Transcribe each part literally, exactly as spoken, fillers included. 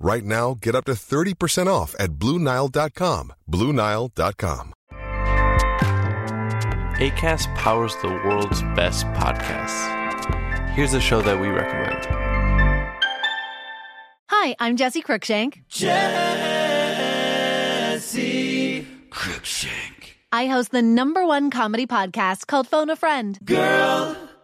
Right now, get up to thirty percent off at Blue Nile dot com. Blue Nile dot com. Acast powers the world's best podcasts. Here's a show that we recommend. Hi, I'm Jessie Cruikshank. Jessie Cruikshank. I host the number one comedy podcast called Phone a Friend. Girl,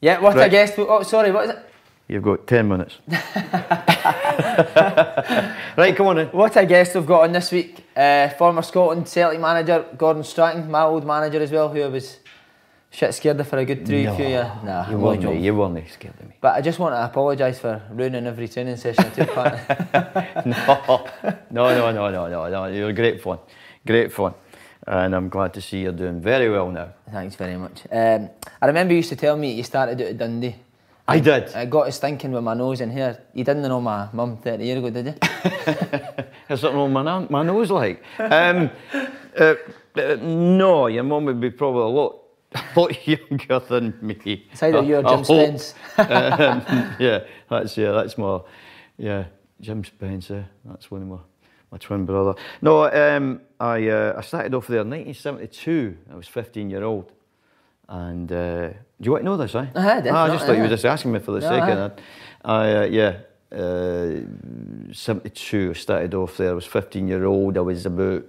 Yeah, what right. I guess. Oh, sorry, what is it? You've got ten minutes. Right, come on then. What I guess we've got on this week, uh, former Scotland Celtic manager Gordon Strachan, my old manager as well, who I was shit scared of for a good three no, few years. Nah, you weren't, me, you weren't scared of me. But I just want to apologise for ruining every training session I took part in. no, no, no, no, no, no. You were great fun, great fun. And I'm glad to see you're doing very well now. Thanks very much. Um, I remember you used to tell me you started out at Dundee. I, I did. I got us thinking with my nose in here. You didn't know my mum thirty years ago, did you? There's something wrong with my, my nose like. Um, uh, uh, no, your mum would be probably a lot, a lot younger than me. It's either I, you or Jim I Spence. um, yeah, that's, yeah, that's my... Yeah, Jim Spence, yeah, that's one of my... My twin brother. No, um, I uh, I started off there in nineteen seventy-two. I was fifteen year old. And uh, do you want to know this, eh? Uh-huh, I did. Ah, I just thought uh-huh. you were just asking me for the no, second. Uh-huh. I, uh, yeah, uh, seventy-two, I started off there. I was fifteen year old. I was about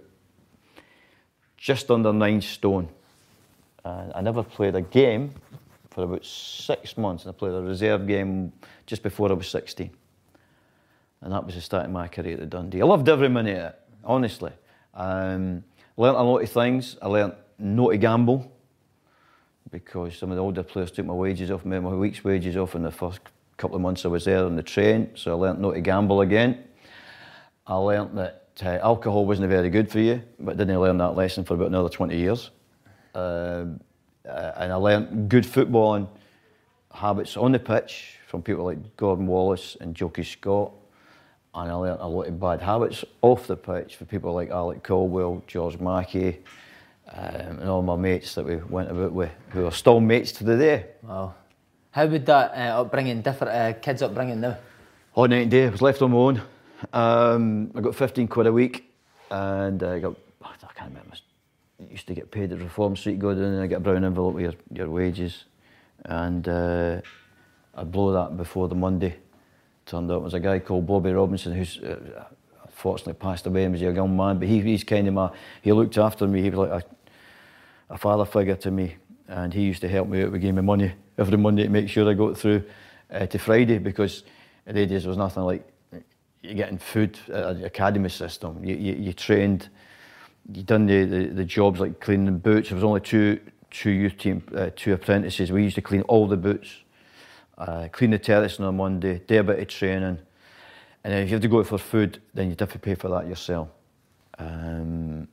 just under nine stone. And I never played a game for about six months. And I played a reserve game just before I was sixteen. And that was the start of my career at Dundee. I loved every minute of it, honestly. Um, learnt a lot of things. I learnt not to gamble because some of the older players took my wages off me, my week's wages off in the first couple of months I was there on the train. So I learnt not to gamble again. I learnt that uh, alcohol wasn't very good for you, but didn't learn that lesson for about another twenty years. Uh, and I learnt good footballing habits on the pitch from people like Gordon Wallace and Jokey Scott. And I learnt a lot of bad habits off the pitch for people like Alec Caldwell, George Mackey, um, and all my mates that we went about with, who are still mates to the day. Wow. How would that uh, upbringing differ, uh, kids' upbringing now? Oh, night day. I was left on my own. Um, I got fifteen quid a week, and I got, I can't remember, I used to get paid at Reform Street, go down and I get a brown envelope with your, your wages. And uh, I'd blow that before the Monday. Turned out was a guy called Bobby Robinson, who's uh, unfortunately passed away and was a young man, but he, he's kind of my, he looked after me, he was like a, a father figure to me, and he used to help me out with gave me money every Monday to make sure I got through uh, to Friday, because in the days there was nothing like you're getting food at the academy system, you, you, you trained, you done the, the, the jobs like cleaning boots. There was only two, two youth team, uh, two apprentices, we used to clean all the boots. Uh, clean the terrace on a Monday, do a bit of training, and then if you have to go for food, then you'd have to pay for that yourself. Um,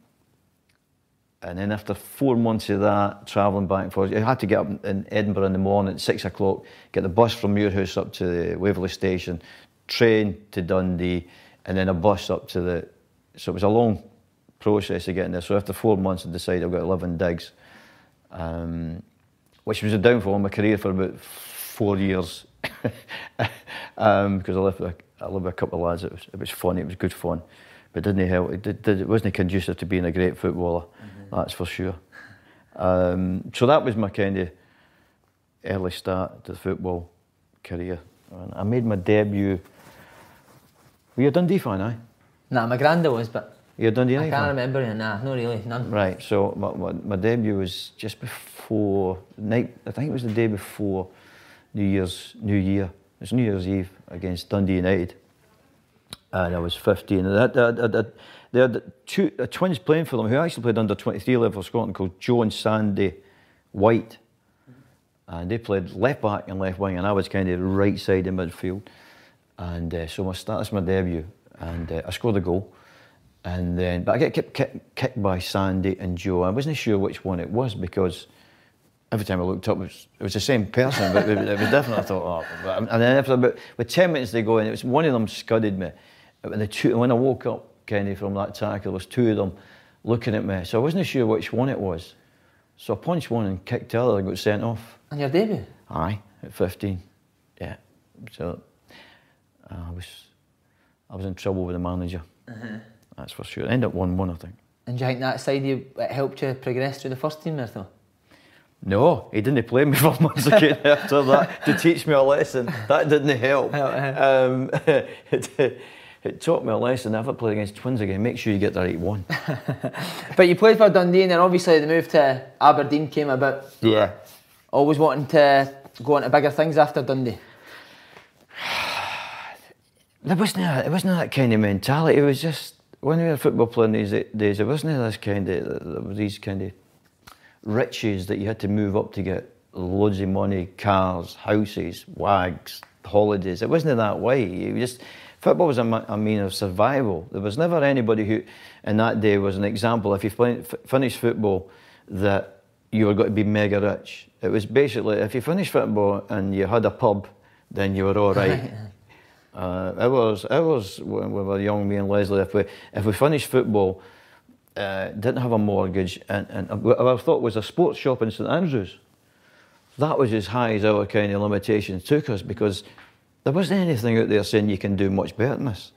and then after four months of that, travelling back and forth, you had to get up in Edinburgh in the morning at six o'clock, get the bus from your house up to the Waverley station, train to Dundee, and then a bus up to the... So it was a long process of getting there. So after four months, I decided I've got to live in digs, um, which was a downfall in my career for about... four years um, because I lived with a, I lived with a couple of lads. It was it was fun. It was good fun, but didn't help. It, did, it wasn't conducive to being a great footballer. Mm-hmm. That's for sure. Um, so that was my kind of early start to the football career. And I made my debut. Were you a Dundee fan, aye? Nah, my granda was, but you're a Dundee United fan? I can't remember it, nah, not really, none. Right, so my, my, my debut was just before, night. I think it was the day before New Year's, New Year. It was New Year's Eve against Dundee United. And I was fifteen. And I, I, I, I, they had two uh, twins playing for them who actually played under twenty-three level for Scotland called Joe and Sandy White. And they played left back and left wing, and I was kind of right side in midfield. And uh, so my start, that's my debut, and uh, I scored a goal. And then, but I get kept kicked, kicked by Sandy and Joe. I wasn't sure which one it was because every time I looked up, it was, it was the same person, but it, it was different. I thought, oh. But, and then after about with ten minutes to go in, it was one of them scudded me. And the two, when I woke up, Kenny, from that tackle, there was two of them looking at me. So I wasn't sure which one it was. So I punched one and kicked the other and got sent off. And your debut? Aye, at fifteen. Yeah. So uh, I was I was in trouble with the manager. Uh-huh. That's for sure. I ended up one one, I think. And do you think that side you, it helped you progress through the first team there, though? No, he didn't play me for months again after that to teach me a lesson. That didn't help. um, it, it taught me a lesson. If I played against Twins again, make sure you get the right one. But you played for Dundee, and then obviously the move to Aberdeen came about. Yeah. Always wanting to go on to bigger things after Dundee. There wasn't that, it wasn't that kind of mentality. It was just when we were football playing these days, there wasn't this kind of these kind of riches that you had to move up to get loads of money, cars, houses, wags, holidays. It wasn't that way. You just Football was a, a means of survival. There was never anybody who, in that day, was an example. If you play, f finished football, that you were going to be mega rich. It was basically, if you finished football and you had a pub, then you were all right. uh, I was, I was, when we were young, me and Leslie, if we, if we finished football, uh, didn't have a mortgage, and, and what I thought was a sports shop in St Andrews. That was as high as our kind of limitations took us, because there wasn't anything out there saying you can do much better than this.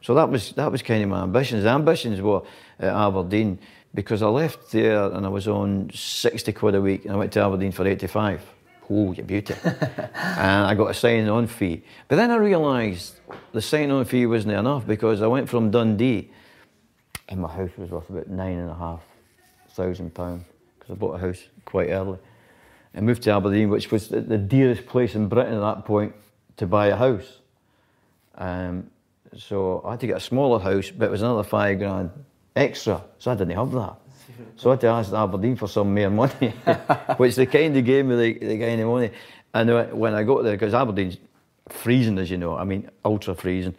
So that was that was kind of my ambitions. The ambitions were at Aberdeen, because I left there and I was on sixty quid a week, and I went to Aberdeen for eighty-five. Oh, you beauty. And I got a sign-on fee. But then I realised the sign-on fee wasn't enough, because I went from Dundee and my house was worth about nine and a half thousand pounds, because I bought a house quite early. I moved to Aberdeen, which was the dearest place in Britain at that point to buy a house. Um, so I had to get a smaller house, but it was another five grand extra, so I didn't have that. So I had to ask Aberdeen for some more money, which they kind of gave me the, the kind of money. And when I got there, because Aberdeen's freezing, as you know, I mean, ultra freezing.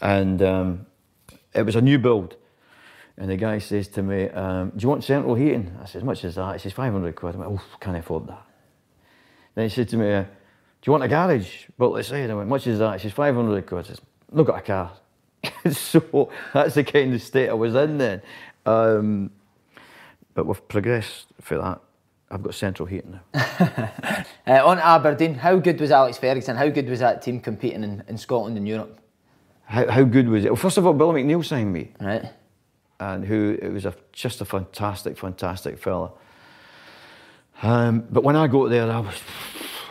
And um, it was a new build. And the guy says to me, um, do you want central heating? I said, as much as that? He says, five hundred quid. I went, oh, can't afford that. Then he said to me, uh, do you want a garage? Well, let's say, I went, much is that? She's five hundred quid. I said, look at a car. So that's the kind of state I was in then. Um, but we've progressed for that. I've got central heating now. uh, on Aberdeen, how good was Alex Ferguson? How good was that team competing in, in Scotland and Europe? How, how good was it? Well, first of all, Billy McNeill signed me. Right. And who, it was a, just a fantastic, fantastic fella. Um, but when I got there, I was...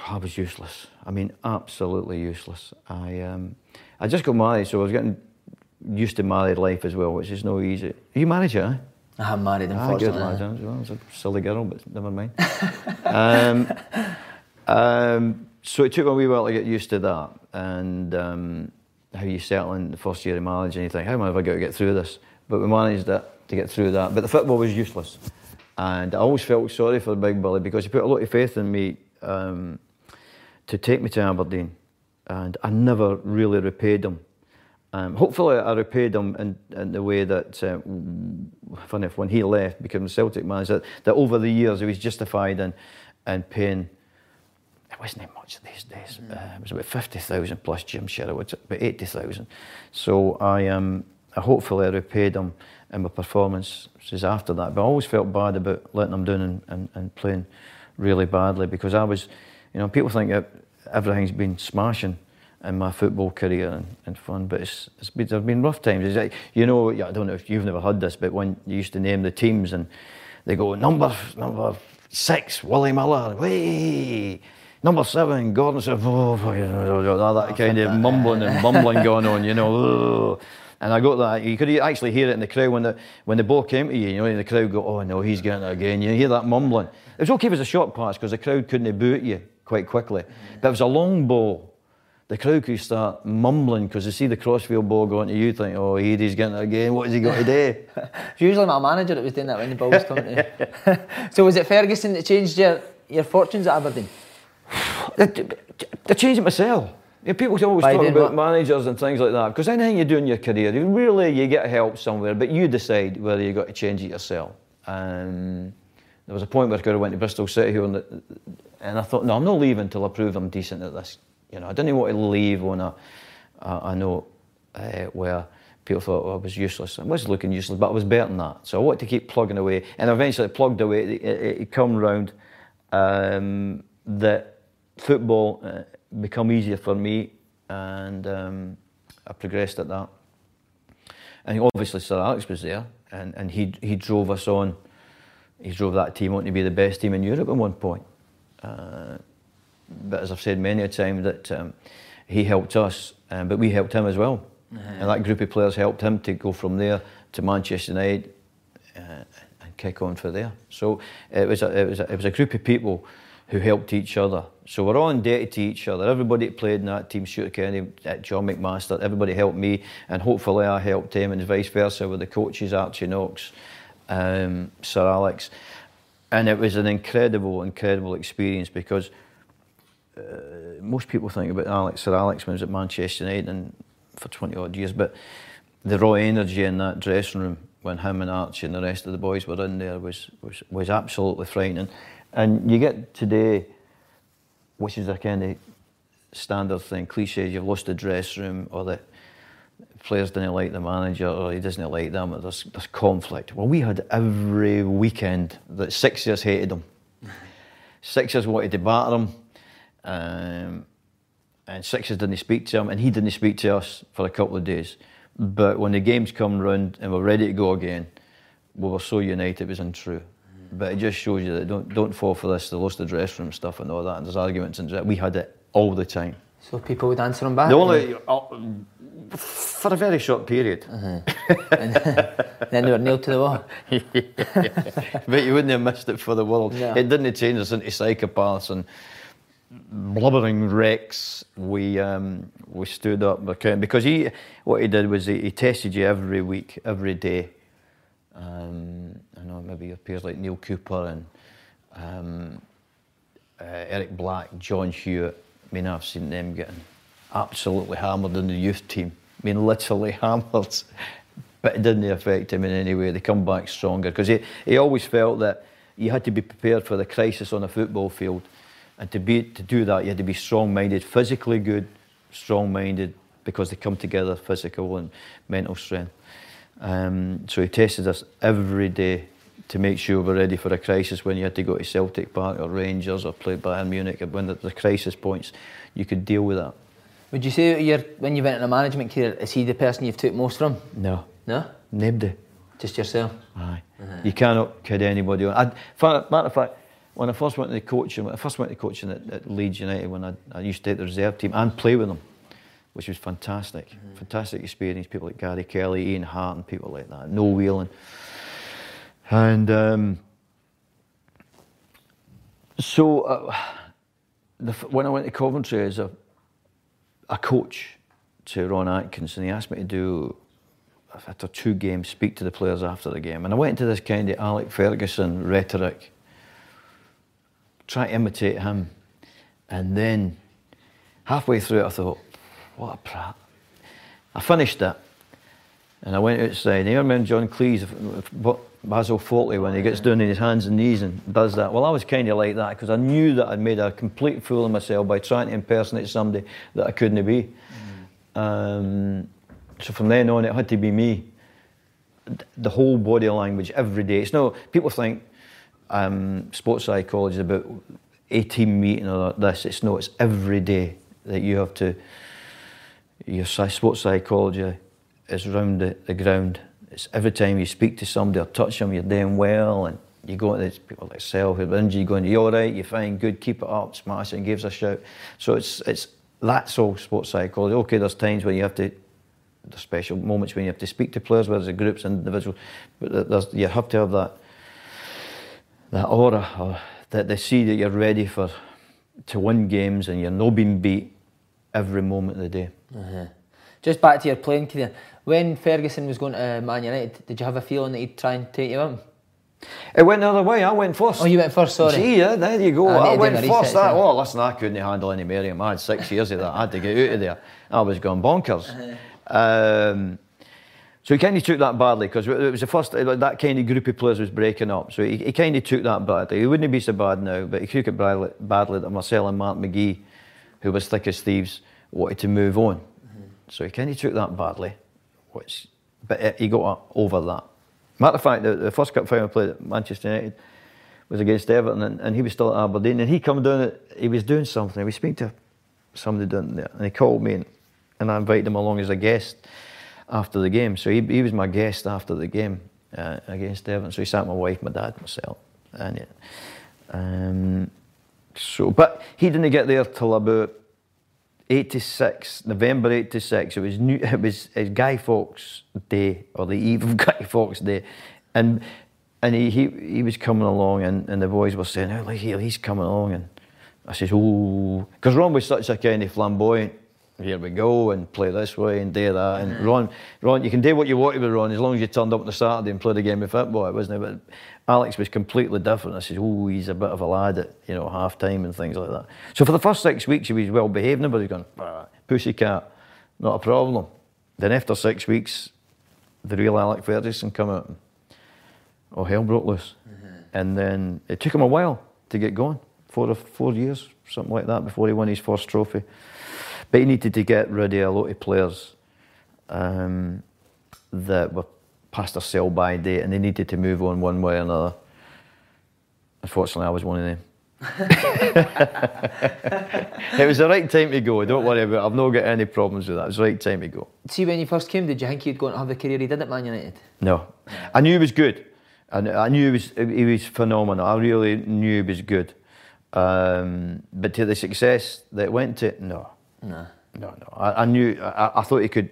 I was useless. I mean, absolutely useless. I um, I just got married, so I was getting used to married life as well, which is no easy. Are you married yet? Eh? I haven't married, unfortunately. Ah, good, I was a silly girl, but never mind. um, um, so it took me a wee while to get used to that, and um, how you settle in the first year of marriage, and you think, how am I ever going to get through this? But we managed that, to get through that. But the football was useless, and I always felt sorry for Big Billy, because he put a lot of faith in me. Um, to take me to Aberdeen, and I never really repaid them. Um, hopefully I repaid them in, in the way that, uh, funny enough, when he left, became Celtic manager, that, that over the years he was justified in, in paying, it wasn't much these days, mm. uh, it was about fifty thousand plus Jim Sherwood, about eighty thousand. So I, um, I hopefully I repaid them in my performances after that, but I always felt bad about letting them down and, and, and playing really badly, because I was, you know, people think that everything's been smashing, in my football career and, and fun, but it's, it's been, there've been rough times. It's like, you know, I don't know if you've never heard this, but when you used to name the teams and they go, number number six, Willie Miller, wee, number seven, Gordon Strachan, oh, that kind of mumbling and mumbling going on, you know. And I got that, you could actually hear it in the crowd when the, when the ball came to you, you know, and the crowd go, oh no, he's getting it again. You hear that mumbling. It was okay if it was a short pass because the crowd couldn't boo at you quite quickly. But it was a long ball. The crowd could start mumbling because they see the crossfield ball going to you, think, oh, Edie's getting it again, what has he got today? It's usually my manager that was doing that when the ball was coming to you. So was it Ferguson that changed your, your fortunes at Aberdeen? I changed it myself. Yeah, people can always By talk about what? managers and things like that, because anything you do in your career, you really, you get help somewhere, but you decide whether you've got to change it yourself. And there was a point where I went to Bristol City here, and, the, and I thought, no, I'm not leaving until I prove I'm decent at this. You know, I didn't want to leave on a, a, a note uh, where people thought, oh, I was useless. I was looking useless, but I was better than that. So I wanted to keep plugging away, and eventually I plugged away. It, it, it come round um, that football... Uh, become easier for me, and um, I progressed at that. And obviously Sir Alex was there, and, and he he drove us on. He drove that team on to be the best team in Europe at one point. Uh, but as I've said many a time, that um, he helped us, um, but we helped him as well. Uh -huh. And that group of players helped him to go from there to Manchester United uh, and kick on for there. So it was a, it was a, it was a group of people who helped each other. So we're all indebted to each other. Everybody that played in that team, Stuart Kennedy, John McMaster, everybody helped me, and hopefully I helped him, and vice versa with the coaches, Archie Knox, um, Sir Alex. And it was an incredible, incredible experience, because uh, most people think about Alex, Sir Alex when he was at Manchester United and for twenty odd years, but the raw energy in that dressing room when him and Archie and the rest of the boys were in there was, was, was absolutely frightening. And you get today, which is a kind of standard thing, cliches, you've lost the dressing room, or the players didn't like the manager, or he doesn't like them, or there's, there's conflict. Well, we had every weekend that Sixers hated them. Sixers wanted to batter him, um, and Sixers didn't speak to him, and he didn't speak to us for a couple of days. But when the games come round and we're ready to go again, we were so united, it was untrue. But it just shows you that don't don't fall for this, the lost the dressing room stuff and all that, and there's arguments and that. We had it all the time. So people would answer them back? The only, uh, for a very short period. Uh-huh. And then they were nailed to the wall. Yeah. But you wouldn't have missed it for the world. Yeah. It didn't change us into psychopaths and blubbering wrecks. We um, we stood up, because he, what he did was he, he tested you every week, every day. Um, I know maybe your peers like Neil Cooper and um, uh, Eric Black, John Hewitt. I mean, I've seen them getting absolutely hammered in the youth team. I mean, literally hammered. But it didn't affect him in any way. They come back stronger, because he, he always felt that you had to be prepared for the crisis on a football field, and to be to do that, you had to be strong-minded, physically good, strong-minded, because they come together, physical and mental strength. Um, so he tested us every day to make sure we were ready for a crisis when you had to go to Celtic Park or Rangers or play Bayern Munich. When the, the crisis points, you could deal with that. Would you say you're, when you went into management career, is he the person you've took most from? No. No? Nobody. Just yourself? Aye. Uh-huh. You cannot kid anybody on. I, for, matter of fact, when I first went to coaching, when I first went to coaching at, at Leeds United, when I, I used to take the reserve team and play with them, which was fantastic, mm-hmm. fantastic experience. People like Gary Kelly, Ian Hart and people like that, Noel Whelan. And um, so uh, the, when I went to Coventry as a, a coach to Ron Atkinson, he asked me to do, after two games, speak to the players after the game. And I went into this kind of Alex Ferguson rhetoric, try to imitate him. And then halfway through it, I thought, what a prat. I finished it and I went outside. You remember John Cleese, Basil Fawlty, when he gets down on his hands and knees and does that? Well, I was kind of like that, because I knew that I'd made a complete fool of myself by trying to impersonate somebody that I couldn't be. Mm. Um, so from then on, it had to be me. The whole body language every day. It's no, people think um, sports psychology is about a team meeting or this. It's no, it's every day that you have to your sports psychology is round the, the ground. It's every time you speak to somebody or touch them, you're doing well, and you go to these people like Self, who are injured, going, you all right, you're fine, good, keep it up, smash and gives a shout. So it's, it's, that's all sports psychology. Okay, there's times when you have to, there's special moments when you have to speak to players, whether it's groups, individuals, but there's, you have to have that, that aura, or that they see that you're ready for, to win games and you're not being beat every moment of the day. Uh-huh. Just back to your playing career, when Ferguson was going to Man United, did you have a feeling that he'd try and take you on? It went the other way, I went first. Oh, you went first, sorry. See, yeah, there you go, I, I went first. I, oh, listen, I couldn't handle any more of them. I had six years of that, I had to get out of there. I was going bonkers. Uh-huh. um, so he kind of took that badly, because it was the first, that kind of group of players was breaking up, so he, he kind of took that badly. He wouldn't be so bad now, but he took it badly, badly that Marcel and Martin McGee, who was thick as thieves, wanted to move on. Mm-hmm. So he kind of took that badly, which, but it, he got over that. Matter of fact, the, the first cup final played at Manchester United was against Everton, and, and he was still at Aberdeen, and he come down, he was doing something, we speak to somebody down there, and he called me, and, and I invited him along as a guest after the game. So he, he was my guest after the game uh, against Everton. So he sat my wife, my dad, myself, and it, um, so, but he didn't get there till about eighty-six, November eighty-six. It was new, it was, it was Guy Fawkes Day, or the eve of Guy Fawkes Day, and and he he, he was coming along, and, and the boys were saying, "Oh, look here, he's coming along," and I says, "Oh," because Ron was such a kind of flamboyant. Here we go, and play this way and do that. And Ron, Ron, you can do what you want with Ron as long as you turned up on a Saturday and played a game of football, it wasn't it? But Alex was completely different. I said, oh, he's a bit of a lad at, you know, half time and things like that. So for the first six weeks, he was well behaved. Nobody's going, pussycat, not a problem. Then after six weeks, the real Alex Ferguson come out, and, oh, hell broke loose. Mm-hmm. And then it took him a while to get going, four or four years, something like that, before he won his first trophy. But he needed to get rid of a lot of players um, that were past their sell-by date, and they needed to move on one way or another. Unfortunately, I was one of them. It was the right time to go, don't worry about it. I've not got any problems with that. It was the right time to go. See, when you first came, did you think you'd go and have the career he did at Man United? No. I knew he was good. I, I knew he was, he was phenomenal. I really knew he was good. Um, but to the success that it went to, no. No, no, no. I, I knew. I, I thought he could.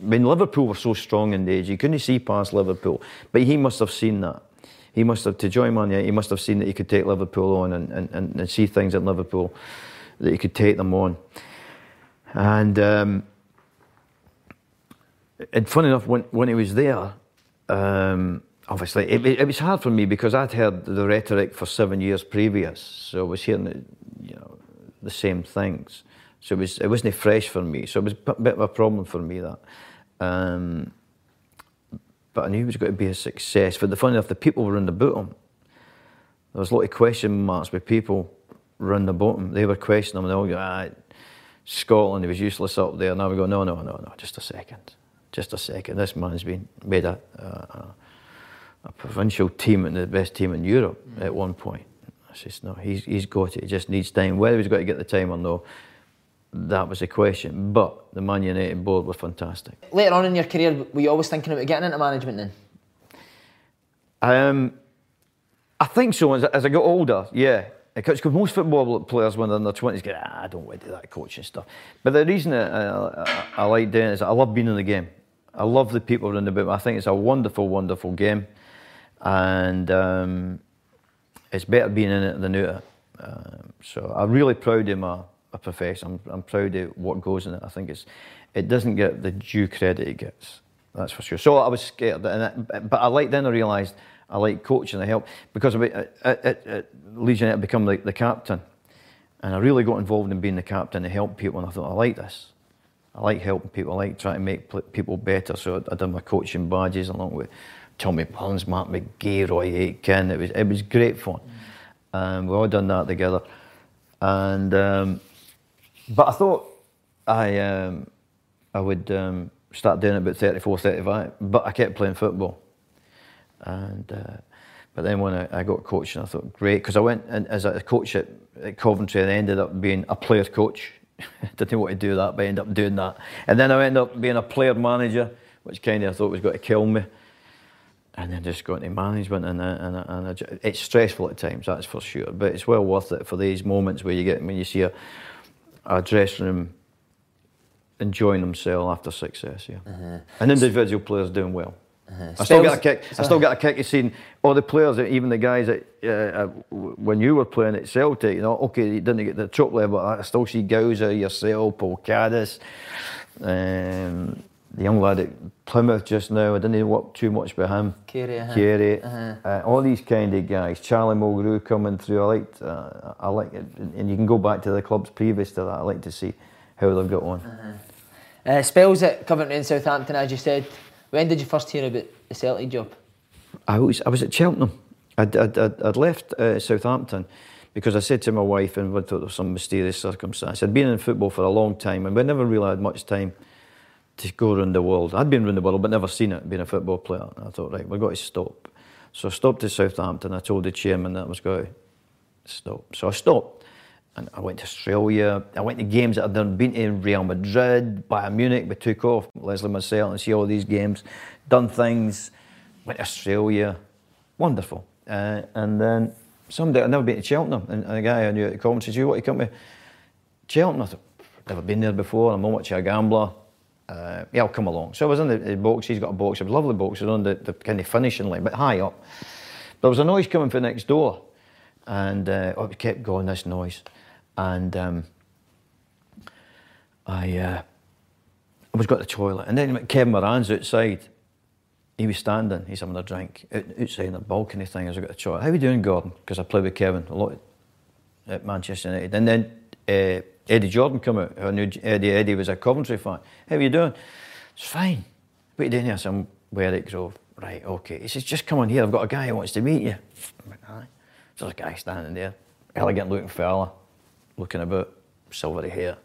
When Liverpool were so strong in the age, you couldn't see past Liverpool. But he must have seen that. He must have to join Man United. He must have seen that he could take Liverpool on and, and, and, and see things in Liverpool that he could take them on. And um, and funny enough, when when he was there, um, obviously it, it was hard for me because I'd heard the rhetoric for seven years previous, so I was hearing the, you know, the same things. So it, was, it wasn't fresh for me, so it was a bit of a problem for me, that. Um, but I knew it was going to be a success. But the funny enough, the people were round about him. There was a lot of question marks with people round about him. They were questioning him, and they all go, ah, Scotland, he was useless up there. And I would go, no, no, no, no, just a second. Just a second. This man's been made a, a, a provincial team and the best team in Europe mm. at one point. I says, no, he's, he's got it. He just needs time. Whether he's got to get the time or no, that was the question, but the Man United board were fantastic. Later on in your career, were you always thinking about getting into management then? Um, I think so, as, as I got older, yeah. Because most football players when they're in their twenties go, ah, I don't want to do that coaching stuff. But the reason I, I, I like doing it is I love being in the game. I love the people around the book. I think it's a wonderful, wonderful game. And um, it's better being in it than out. Um, so I'm really proud of my profession. I'm, I'm proud of what goes in it. I think it's, it doesn't get the due credit it gets, that's for sure. So I was scared, and I, but I like, then I realised I like coaching and help, because at Legion I become the, the captain, and I really got involved in being the captain to help people, and I thought, I like this. I like helping people, I like trying to make people better, so I, I did my coaching badges along with Tommy Burns, Mark McGee, Roy Aitken. It was, it was great fun. Mm. Um, we all done that together. And um, but I thought I um, I would um, start doing it about thirty-four, thirty-five, but I kept playing football. And uh, but then when I, I got coaching, I thought, great, because I went and, as a coach at, at Coventry, and I ended up being a player coach didn't want to do that, but I ended up doing that. And then I ended up being a player manager, which kind of I thought was going to kill me. And then just got into management, and, I, and, I, and I, it's stressful at times, that's for sure. But it's well worth it for these moments where you get when you see a, a dressing room enjoying themselves after success, yeah. Uh-huh. And individual players doing well. Uh-huh. I still get a kick. I still get a kick. You see, all the players, even the guys that uh, when you were playing at Celtic, you know, okay, you didn't get the top level, but I still see Gouser, yourself, Paul Caddis, um, the young lad at Plymouth just now. I didn't work too much with him. Kerry, uh-huh. Kerry, uh-huh. uh, all these kind of guys. Charlie Mulgrew coming through. I liked. Uh, I like, and you can go back to the clubs previous to that. I like to see how they've got on. Uh-huh. Uh, spells at Coventry and Southampton, as you said. When did you first hear about the Celtic job? I was I was at Cheltenham. I'd, I'd, I'd, I'd left uh, Southampton because I said to my wife, and we thought there was some mysterious circumstance. I'd been in football for a long time, and we never really had much time to go around the world. I'd been around the world, but never seen it, being a football player. And I thought, right, we've got to stop. So I stopped at Southampton. I told the chairman that I was going to stop. So I stopped. And I went to Australia, I went to games that I'd done, been to Real Madrid, Bayern Munich, we took off, Leslie myself, and see all these games, done things, went to Australia, wonderful. Uh, and then someday, I'd never been to Cheltenham, and a guy I knew at the Coventry said, you want to come to Cheltenham? I thought, never been there before, I'm not much of a gambler, uh, yeah, I'll come along. So I was in the, the box, he's got a box, it was a lovely box, it was on the, the kind of finishing line, but high up. There was a noise coming from next door, and uh, oh, it kept going, this noise. And um, I, uh, I was going to the toilet, and then Kevin Moran's outside. He was standing, he's having a drink, out, outside in the balcony thing, I was going to the toilet. How are you doing, Gordon? Because I played with Kevin a lot at Manchester United. And then uh, Eddie Jordan came out, I knew Eddie, Eddie was a Coventry fan. How are you doing? It's fine. What are you doing here? I said, I'm with Eric Grove. Right, okay. He says, just come on here, I've got a guy who wants to meet you. Right. So there's a guy standing there, elegant looking fella. Looking about, silvery hair.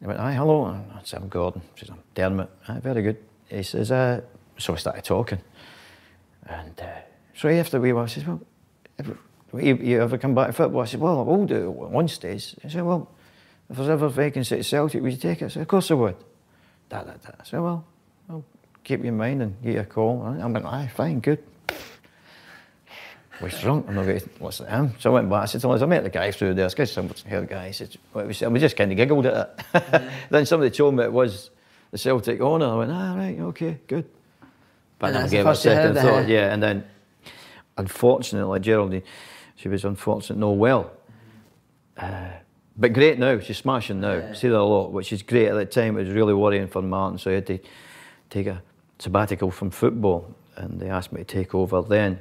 He went, hi, hello. I said, I'm Gordon. He says, I'm Dermot. Aye, very good. He says, uh, so we started talking. And uh, so after a wee while, I says, well, if you, you ever come back to football? I said, well, I will do at one stage. He said, well, if there's ever a vacancy at Celtic, would you take it? I said, of course I would. Da, da, da. I said, well, I'll keep you in mind and get you a call. I went, aye, fine, good. Was drunk, I'm not going to listen to him. So I went back, I said to him, I met the guy through there, I said, somebody's heard the guy, he said, what was, we just kind of giggled at it. Mm-hmm. Then somebody told me it was the Celtic owner, I went, ah, right, okay, good. But then I gave it a second thought, yeah, and then, unfortunately, Geraldine, she was unfortunate, no well. Uh, but great now, she's smashing now, yeah. See that a lot, which is great. At that time, it was really worrying for Martin, so he had to take a sabbatical from football, and they asked me to take over then.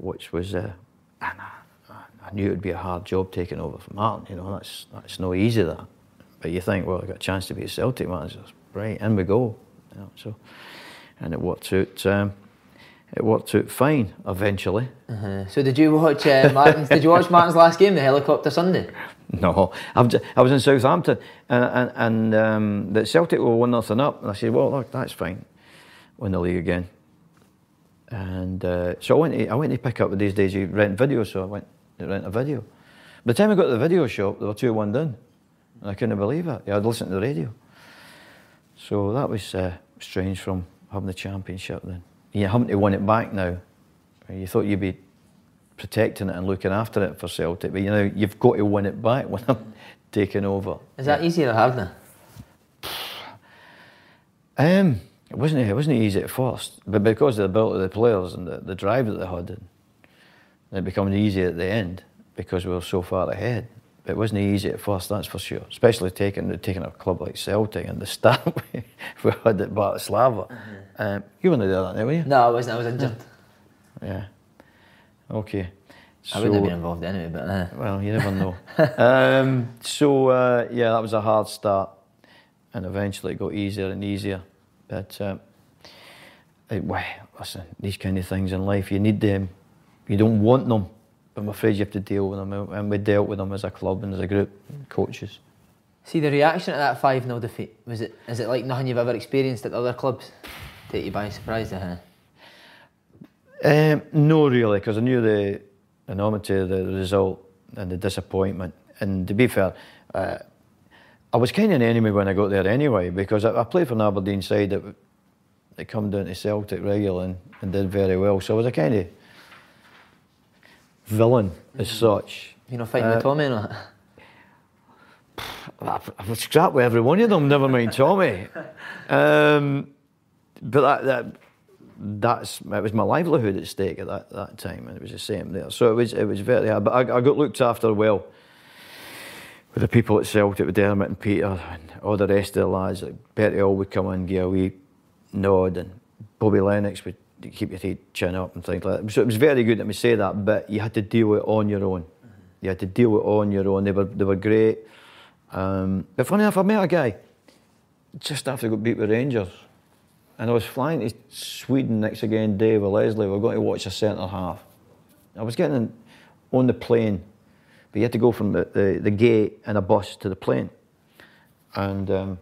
Which was, uh, and I, I knew it would be a hard job taking over from Martin, you know, that's, that's no easy that. But you think, well, I've got a chance to be a Celtic manager, right, in we go. You know, so, and it worked out, um, it worked out fine, eventually. Uh-huh. So did you watch uh, Martin's, did you watch Martin's last game, the helicopter Sunday? No, I've, I was in Southampton, and, and, and um, the Celtic were one nothing up, and I said, well, look, that's fine, win the league again. And uh, so I went, to, I went to pick up, these days you rent videos, so I went to rent a video. By the time I got to the video shop, they were two one down. And I couldn't believe it. Yeah, I'd listened to the radio. So that was uh, strange from having the championship then. You haven't won it back now. You thought you'd be protecting it and looking after it for Celtic, but you know, you've got to win it back when I'm taking over. Is that easier or harder? Um. It wasn't, it wasn't easy at first, but because of the build of the players and the, the drive that they had, it became easy at the end because we were so far ahead. But it wasn't easy at first, that's for sure, especially taking taking a club like Celtic and the start we, we had at Bratislava. Mm-hmm. um, you weren't there that night, were you? No, I wasn't, I was injured. Yeah, okay. So, I wouldn't have been involved anyway, but... Uh. Well, you never know. um, so, uh, yeah, that was a hard start, and eventually it got easier and easier. But, um, it, well, listen, these kind of things in life, you need them, you don't want them, but I'm afraid you have to deal with them, and we dealt with them as a club and as a group, coaches. See, the reaction to that five nil defeat, was it, is it like nothing you've ever experienced at other clubs? Take you by surprise, huh? Um, no, really, because I knew the enormity of the result and the disappointment, and to be fair, uh, I was kind of an enemy when I got there anyway, because I, I played for an Aberdeen side that they come down to Celtic regularly and, and did very well. So I was a kind of villain as such. You're not fighting uh, with Tommy or not? I, I was scrapped with every one of them, never mind Tommy. Um, but that, that that's it was my livelihood at stake at that, that time, and it was the same there. So it was it was very hard. But I, I got looked after well with the people at Celtic, with Dermot and Peter and all the rest of the lads. Like Bertie All would come in and give a wee nod, and Bobby Lennox would keep your chin up and things like that. So it was very good, let me say that, but you had to deal with it on your own. You had to deal with it on your own. They were they were great. Um, but funny enough, I met a guy just after I got beat with Rangers, and I was flying to Sweden next again day with Leslie. We were going to watch a centre half. I was getting on the plane, but you had to go from the, the, the gate and a bus to the plane. And um,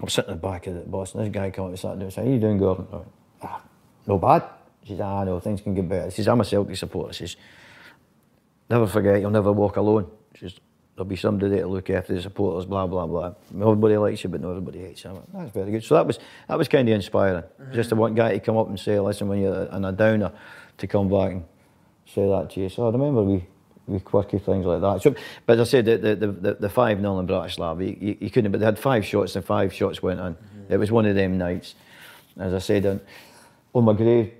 I was sitting in the back of the bus, and this guy came up and sat down and said, "How are you doing, Gordon?" I went, "Ah, no bad." She said, "Ah, no, things can get better." She says, "I'm a Celtic supporter." She says, "Never forget, you'll never walk alone." She says, "There'll be somebody there to look after the supporters, blah, blah, blah. Everybody likes you, but not everybody hates you." I went, "That's very good." So that was that was kind of inspiring. Mm-hmm. Just the one guy to come up and say, "Listen, when you're in a downer, to come back and say that to you." So I remember we, we quirky things like that. So, but as I said, the the the, the five nil in Bratislava, you, you, you couldn't. But they had five shots, and five shots went in. Mm-hmm. It was one of them nights. As I said, on, on my grave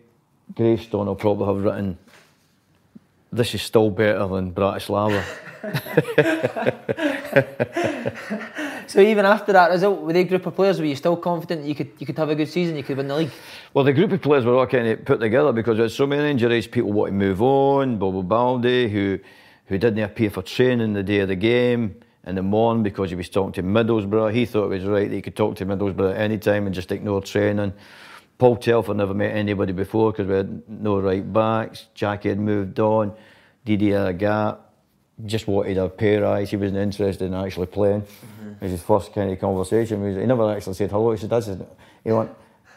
gravestone, I'll probably have written, "This is still better than Bratislava." So even after that result, with a group of players, were you still confident that you could you could have a good season, you could win the league? Well, the group of players were all kind of put together because there was so many injuries. People want to move on. Bobo Baldi, who who didn't appear for training the day of the game in the morning because he was talking to Middlesbrough. He thought it was right that he could talk to Middlesbrough at any time and just ignore training. Paul Telfer never met anybody before because we had no right backs. Jackie had moved on. Didi had a gap. Just wanted a pay rise. He wasn't interested in actually playing. Mm-hmm. It was his first kind of conversation. He, was, he never actually said hello. He said, "That's it." He went,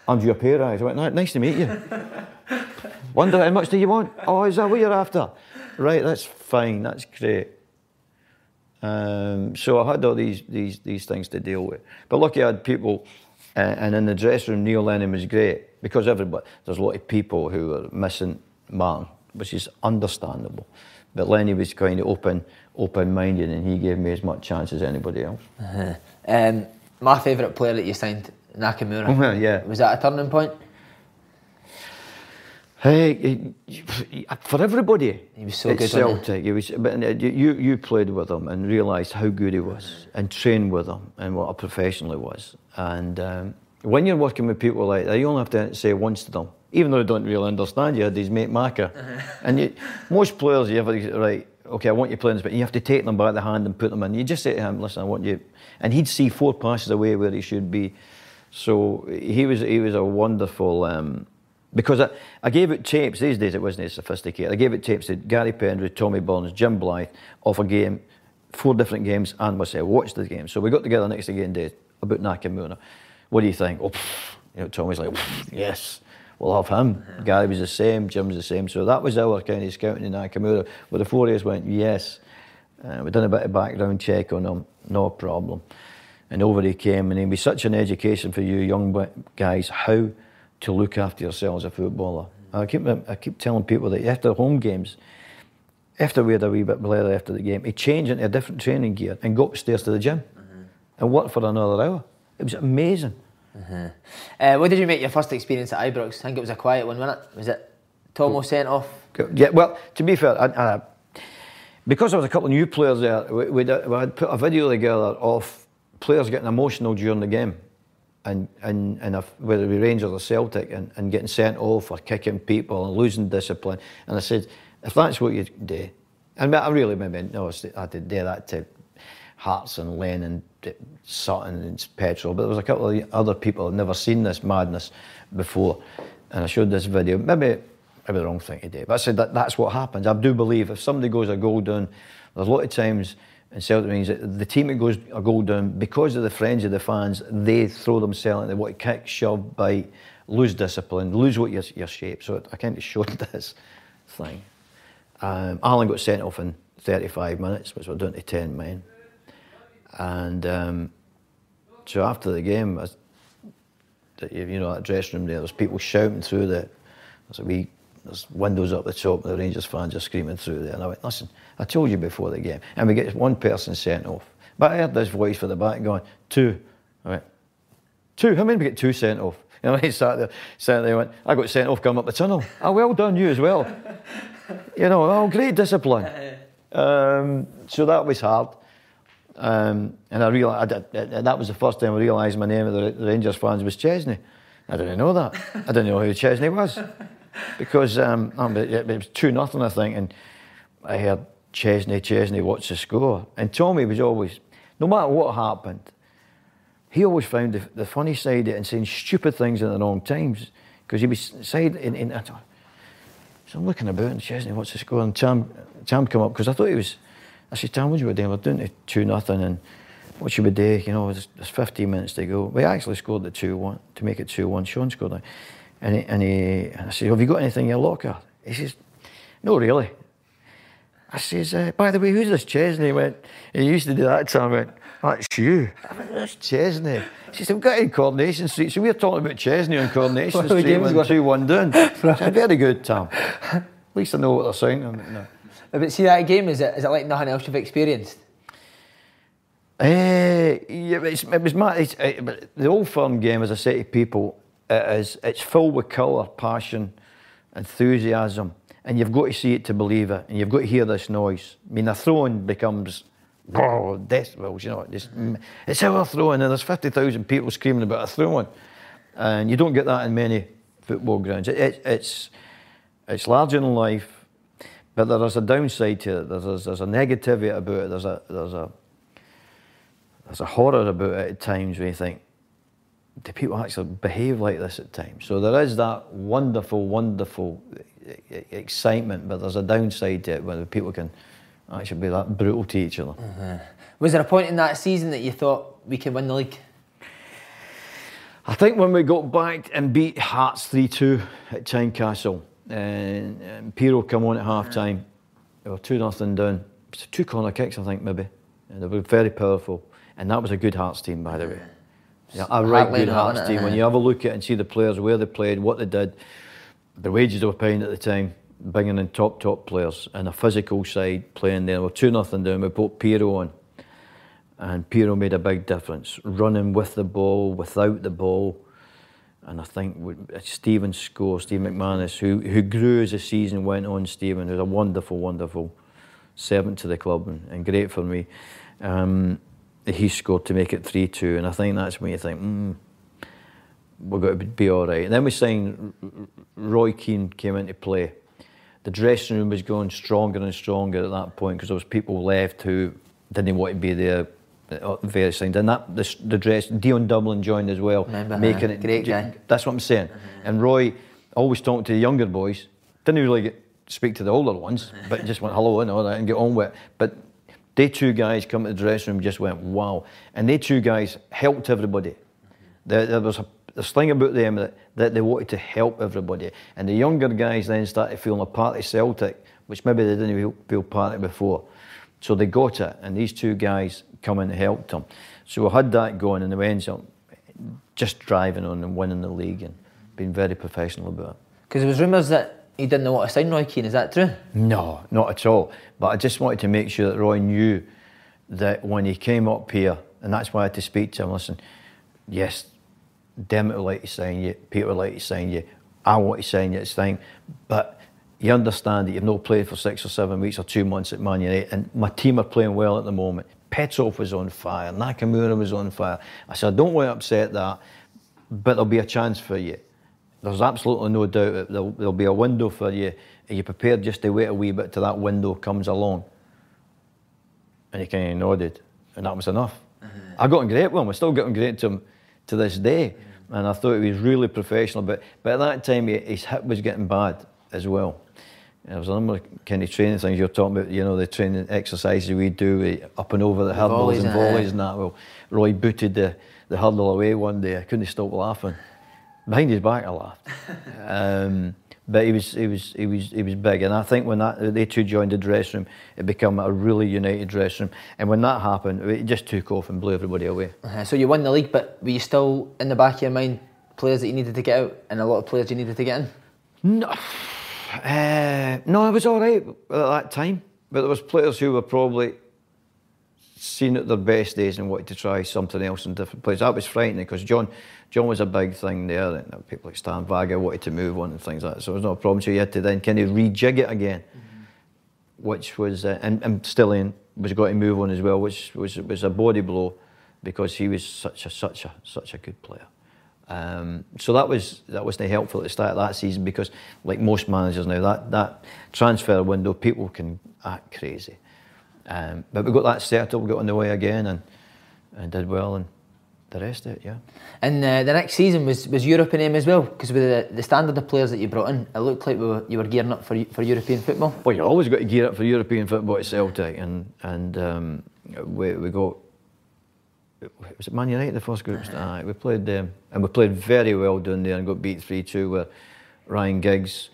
"I'm due a pay rise." I went, "No, nice to meet you." "Wonder how much do you want?" "Oh, is that what you're after?" "Right, that's fine. That's great." Um, so I had all these these these things to deal with. But lucky I had people, uh, and in the dressing room, Neil Lennon was great because everybody. There's a lot of people who were missing Martin, which is understandable. But Lenny was kind of open, open-minded, and he gave me as much chance as anybody else. Uh-huh. Um, my favourite player that you signed, Nakamura. Well, yeah. Was that a turning point? Hey, for everybody. He was so good. At Celtic, he was. But you, you played with him and realised how good he was, and trained with him, and what a professional he was. And um, when you're working with people like that, you only have to say once to them. Even though I don't really understand, you had these mate marker. Uh-huh. And you, most players, you have right, okay, I want you playing this, but you have to take them by the hand and put them in. You just say to him, "Listen, I want you," and he'd see four passes away where he should be. So he was he was a wonderful, um, because I, I gave it tapes, these days it wasn't as sophisticated, I gave it tapes to Gary Pendry, Tommy Burns, Jim Blythe, off a game, four different games, and myself, watched the game. So we got together next game day about Nakamura. "What do you think?" "Oh, pff." You know, Tommy's like, "Yes. We'll have him." Yeah. Gary was the same, Jim was the same. So that was our kind of scouting in Nakamura. Where the four of us went, yes. Uh, we done a bit of background check on him, no problem. And over he came, and it was such an education for you young guys how to look after yourselves as a footballer. Mm. I keep I keep telling people that after home games, after we had a wee bit blather after the game, he changed into a different training gear and got upstairs to the gym mm-hmm. and worked for another hour. It was amazing. Uh-huh. Uh, what did you make your first experience at Ibrox? I think it was a quiet one, wasn't it? Was it Tomo sent off? Yeah, well, to be fair, I, I, because there was a couple of new players there, we, we had put a video together of players getting emotional during the game, and, and, and a, whether it be Rangers or Celtic, and, and getting sent off or kicking people and losing discipline. And I said, if that's what you do, and I really remember, no, I did do that to Hearts and Lane and Sutton and Petrol, but there was a couple of other people who'd never seen this madness before, and I showed this video. Maybe, maybe the wrong thing to do, but I said that that's what happens. I do believe if somebody goes a goal down, there's a lot of times in Celtic means that the team that goes a goal down because of the frenzy of the fans, they throw themselves and they want to kick, shove, bite, lose discipline, lose what your your shape. So I kind of showed this thing. Um, Alan got sent off in thirty-five minutes, which we're down to ten men. And um, so after the game, I, you know, that dressing room there, there was people shouting through the, there's a wee, there's windows up the top, the Rangers fans are screaming through there. And I went, listen, I told you before the game. And we get one person sent off. But I heard this voice from the back going, two. I went, two? How many did we get two sent off? And I sat there, sat there and went, I got sent off coming up the tunnel. Oh, well done you as well. You know, oh, great discipline. Um, so that was hard. Um, and I realised, that was the first time I realised my name of the Rangers fans was Chesney. I didn't know that. I didn't know who Chesney was. Because um, it was two nothing, I think, and I heard Chesney, Chesney, what's the score? And Tommy was always, no matter what happened, he always found the, the funny side of it and saying stupid things at the wrong times. Because he was side in, in I thought, so I'm looking about and Chesney, what's the score? And Tam, Tam come up, because I thought he was, I said, Tam, what you were doing? We're doing it two nothing, and what should we do? You know, there's fifteen minutes to go. We actually scored the two one to make it two one. Sean scored it. And he, and he, I said, have you got anything in your locker? He says, no, really. I says, uh, by the way, who's this Chesney? He went, he used to do that to him. I went, that's you. I went, that's Chesney. He says, I've got in Coronation Street. So we were talking about Chesney on Coronation Street when two one down. It's very good, Tam. At least I know what they're saying. No. But see, that game, is it, is it like nothing else you've experienced? Uh, yeah, it's, it was my, it's, it, the Old Firm game, as I say to people, it is, it's filled with colour, passion, enthusiasm, and you've got to see it to believe it, and you've got to hear this noise. I mean, a throw-in becomes, oh, death bells, you know, just, it's our throw-in, and there's fifty thousand people screaming about a throw-in, and you don't get that in many football grounds. It, it, it's, it's larger than life. But there is a downside to it. There's, there's a negativity about it. There's a there's a there's a horror about it at times. When you think, do people actually behave like this at times? So there is that wonderful, wonderful excitement, but there's a downside to it where people can actually be that brutal to each other. Mm-hmm. Was there a point in that season that you thought we could win the league? I think when we got back and beat Hearts three two at Tynecastle. And, and Piero come on at half-time. They were two nothing down. Two corner kicks, I think, maybe. And they were very powerful. And that was a good Hearts team, by the way. Yeah, a right good Hearts team. When you have a look at it and see the players, where they played, what they did, the wages they were paying at the time, bringing in top, top players. And a physical side playing there. We were two nothing down. We put Piero on. And Piero made a big difference. Running with the ball, without the ball. And I think Stephen scored, Stephen McManus, who, who grew as the season went on, Stephen, who's a wonderful, wonderful servant to the club and, and great for me. Um, he scored to make it three two, and I think that's when you think, hmm, we're going to be all right. And then we signed, Roy Keane came into play. The dressing room was going stronger and stronger at that point because there was people left who didn't want to be there. Various things, and that the, the dress. Dion Dublin joined as well, remember, making uh, it great guy. That's what I'm saying. Mm-hmm. And Roy, always talking to the younger boys, didn't really get, speak to the older ones, but just went hello and all that and get on with it. But they two guys come to the dressing room, just went wow, and they two guys helped everybody. There, there was a this thing about them that, that they wanted to help everybody, and the younger guys then started feeling a part of Celtic, which maybe they didn't feel part of before. So they got it, and these two guys come in and helped them. So we had that going, and we ended up just driving on and winning the league and being very professional about it. Because there was rumours that he didn't know what to sign Roy Keane, is that true? No, not at all. But I just wanted to make sure that Roy knew that when he came up here, and that's why I had to speak to him, listen, yes, Dermot would like to sign you, Peter would like to sign you, I want to sign you, it's fine, but you understand that you've not played for six or seven weeks or two months at Man United, and my team are playing well at the moment. Petrov was on fire, Nakamura was on fire. I said, I don't want to upset that, but there'll be a chance for you. There's absolutely no doubt that there'll, there'll be a window for you. Are you prepared just to wait a wee bit till that window comes along? And he kind of nodded, and that was enough. Mm-hmm. I got on great with him, I still got on great to him to this day, mm-hmm. and I thought he was really professional, but, but at that time he, his hip was getting bad as well. There was a number of kind of training things you're talking about, you know, the training exercises we do, up and over the, the hurdles and volleys and that. Well, Roy booted the, the hurdle away one day. I couldn't stop laughing. Behind his back I laughed. um, But he was, he was, he was, he was big, and I think when that they two joined the dressing room, it became a really united dressing room. And when that happened, it just took off and blew everybody away. Uh-huh. So you won the league, but were you still in the back of your mind players that you needed to get out, and a lot of players you needed to get in? No, uh, no, it was all right at that time. But there was players who were probably seen at their best days and wanted to try something else in different places. That was frightening because John, John was a big thing there. And people like Stan Vaga wanted to move on and things like that, so it was not a problem. So you had to then kind of rejig it again, mm-hmm. which was uh, and, and Stillian was got to move on as well, which was was a body blow because he was such a such a such a good player. Um, so that was that wasn't helpful at the start of that season because, like most managers now, that that transfer window people can act crazy. Um, but we got that settled, we got on the way again and, and did well and the rest of it, yeah. And uh, the next season was, was Europe in aim as well, because with the, the standard of players that you brought in, it looked like we were, you were gearing up for, for European football. Well, you always got to gear up for European football at Celtic, and, and um, we, we got, was it Man United the first group? Uh-huh. We played them, and we played very well down there and got beat three two with Ryan Giggs.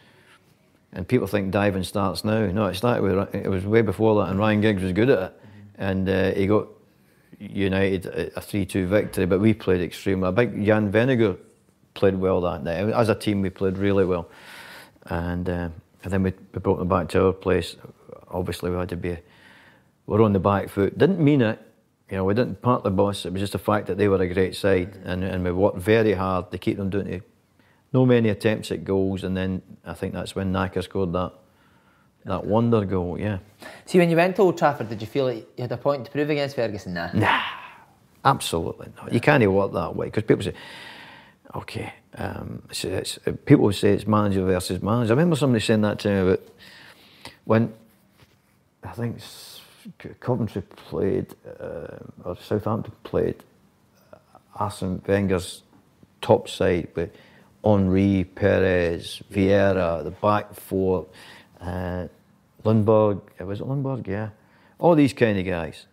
And people think diving starts now. No, it started with, it was way before that, and Ryan Giggs was good at it. And uh, he got United a three two victory, but we played extremely well. I think Jan Vennegoor played well that night. As a team, we played really well. And, uh, and then we, we brought them back to our place. Obviously, we had to be, we're on the back foot. Didn't mean it. You know, we didn't part the bus. It was just the fact that they were a great side, and, and we worked very hard to keep them doing it. No many attempts at goals, and then I think that's when Kaka scored that that wonder goal, yeah. See, when you went to Old Trafford, did you feel like you had a point to prove against Ferguson? Nah, nah, absolutely not. You can't work that way, because people say, okay, um, it's, it's, people say it's manager versus manager. I remember somebody saying that to me about when, I think Coventry played, uh, or Southampton played, Arsene Wenger's top side with Henri, Perez, Vieira, the back four, uh, Lundberg, was it Lundberg? Yeah. All these kind of guys.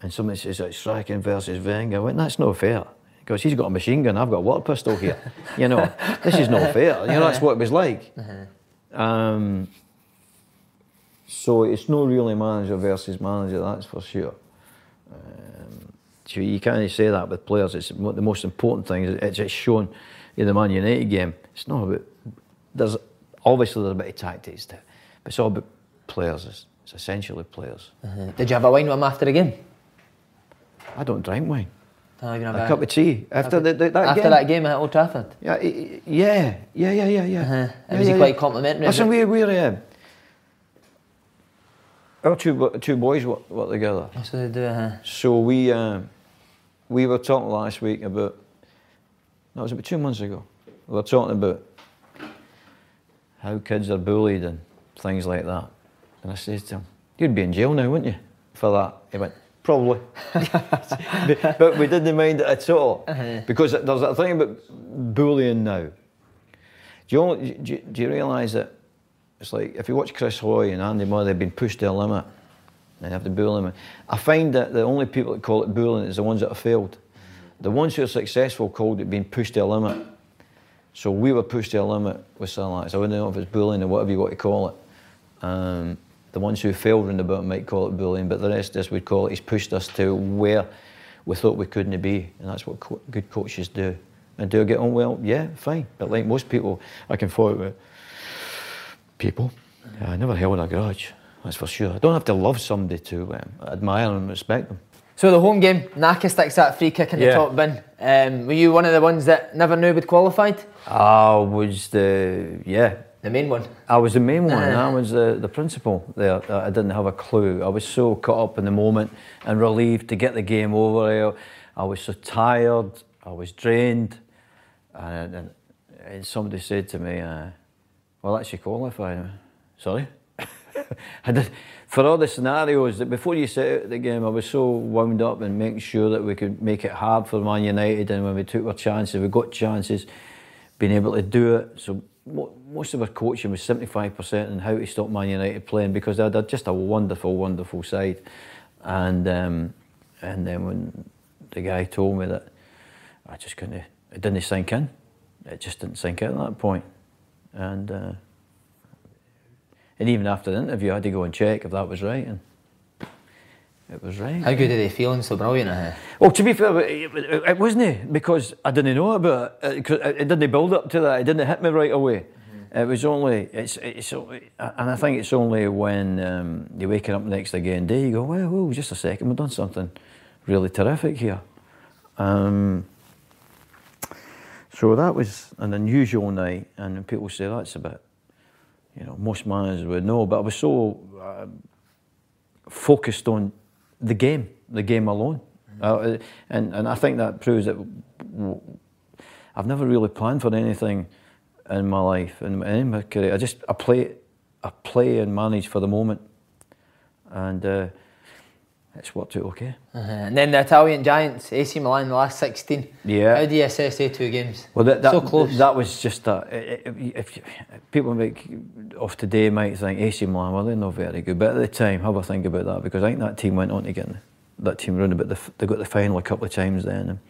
And somebody says, it's Strachan versus Wenger. I went, that's no fair. Because he's got a machine gun, I've got a water pistol here. You know, this is no fair. You know, that's what it was like. Uh-huh. um, so it's no really manager versus manager, that's for sure. Um, so you can't say that with players. It's the most important thing is it's shown. In the Man United game, it's not about, there's obviously there's a bit of tactics to it, but it's all about players, it's, it's essentially players. Uh-huh. Did you have a wine with him after the game? I don't drink wine. Don't even have a, a cup of tea. After, after, the, the, that, after game. that game at Old Trafford? Yeah, yeah, yeah, yeah, yeah. yeah. Uh-huh. yeah was yeah, he quite yeah. complimentary? Listen, we were, uh, our two, two boys work, work together. Oh, so they do, uh-huh. So we, uh, we were talking last week about, that was about two months ago. We were talking about how kids are bullied and things like that. And I said to him, you'd be in jail now, wouldn't you, for that? He went, probably. But we didn't mind it at all. Uh-huh. Because there's that thing about bullying now. Do you, only, do, do you realise that it's like, if you watch Chris Hoy and Andy Murray, they've been pushed to the limit and have to bully them. I find that the only people that call it bullying is the ones that have failed. The ones who are successful called it being pushed to a limit. So we were pushed to a limit with something like this. I wouldn't know if it's bullying or whatever you want to call it. Um, the ones who failed round about might call it bullying, but the rest of us would call it, he's pushed us to where we thought we couldn't be. And that's what co good coaches do. And do I get on well? Yeah, fine. But like most people, I can fight with people. I never held a grudge, that's for sure. I don't have to love somebody to um, admire and respect them. So the home game, Kaka sticks that free kick in yeah. the top bin. Um, were you one of the ones that never knew we'd qualified? I was the, yeah. The main one? I was the main one. I was the, the principal there. I didn't have a clue. I was so caught up in the moment and relieved to get the game over. I was so tired. I was drained. And, and, and somebody said to me, uh, well, that's your qualifier. Sorry? I did, for all the scenarios, that before you set out the game, I was so wound up in making sure that we could make it hard for Man United, and when we took our chances, we got chances, being able to do it. So most of our coaching was seventy-five percent on how to stop Man United playing, because they had just a wonderful, wonderful side. And um, and then when the guy told me that, I just couldn't, it didn't sink in. It just didn't sink in at that point. and uh, and even after the interview I had to go and check if that was right, and it was right. How good are they feeling? So brilliant, eh? Well, to be fair, it, it, it wasn't, because I didn't know about it. It, it, it didn't build up to that. It didn't hit me right away. Mm-hmm. It was only, it's, it's, and I think it's only when um, you're waking up the next again day, you go, well, whoa, just a second, we've done something really terrific here. Um, so that was an unusual night, and people say that's a bit, you know, most managers would know, but I was so uh, focused on the game, the game alone. Mm-hmm. uh, and, and I think that proves that I've never really planned for anything in my life, in, in my career. I just, I play, I play and manage for the moment, and uh, it's worked out okay. Uh-huh. And then the Italian giants, A C Milan, the last sixteen. Yeah. How do you assess the two games? Well, that, that, so close. That was just that. If people make off today might think A C Milan, well, they're not very good. But at the time, have a think about that, because I think that team went on to get that team round about the. They got the final a couple of times then,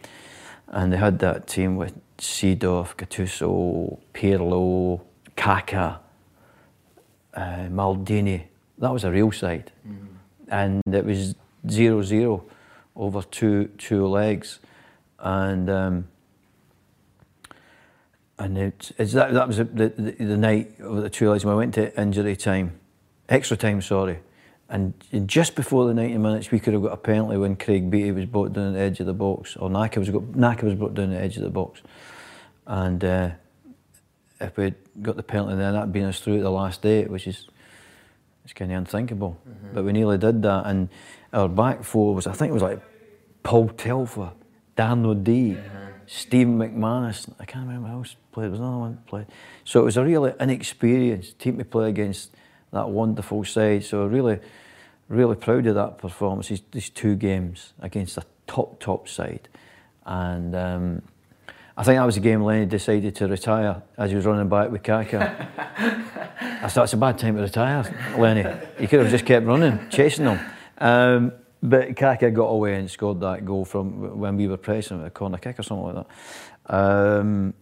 and they had that team with Seedorf, Gattuso, Pirlo, Kaka, uh, Maldini. That was a real side, mm. and it was zero zero over two two legs, and um, and it, it's that that was the, the, the night of the two legs when I went to injury time, extra time, sorry, and just before the ninety minutes we could have got a penalty when Craig Beattie was brought down the edge of the box, or Naka was got, Naka was brought down the edge of the box, and uh, if we'd got the penalty then that'd been us through to the last eight, which is it's kind of unthinkable, mm-hmm. but we nearly did that. And our back four was, I think it was like Paul Telfer, Dan O'Dea, mm-hmm. Stephen McManus, I can't remember who else played, there was another one played. So it was a really inexperienced team to play against that wonderful side. So really, really proud of that performance, these, these two games against a top, top side. And um, I think that was the game Lenny decided to retire as he was running back with Kaka. I thought, it's a bad time to retire, Lenny. He could have just kept running, chasing them. Um, but Kaka got away and scored that goal from when we were pressing with a corner kick or something like that. Um,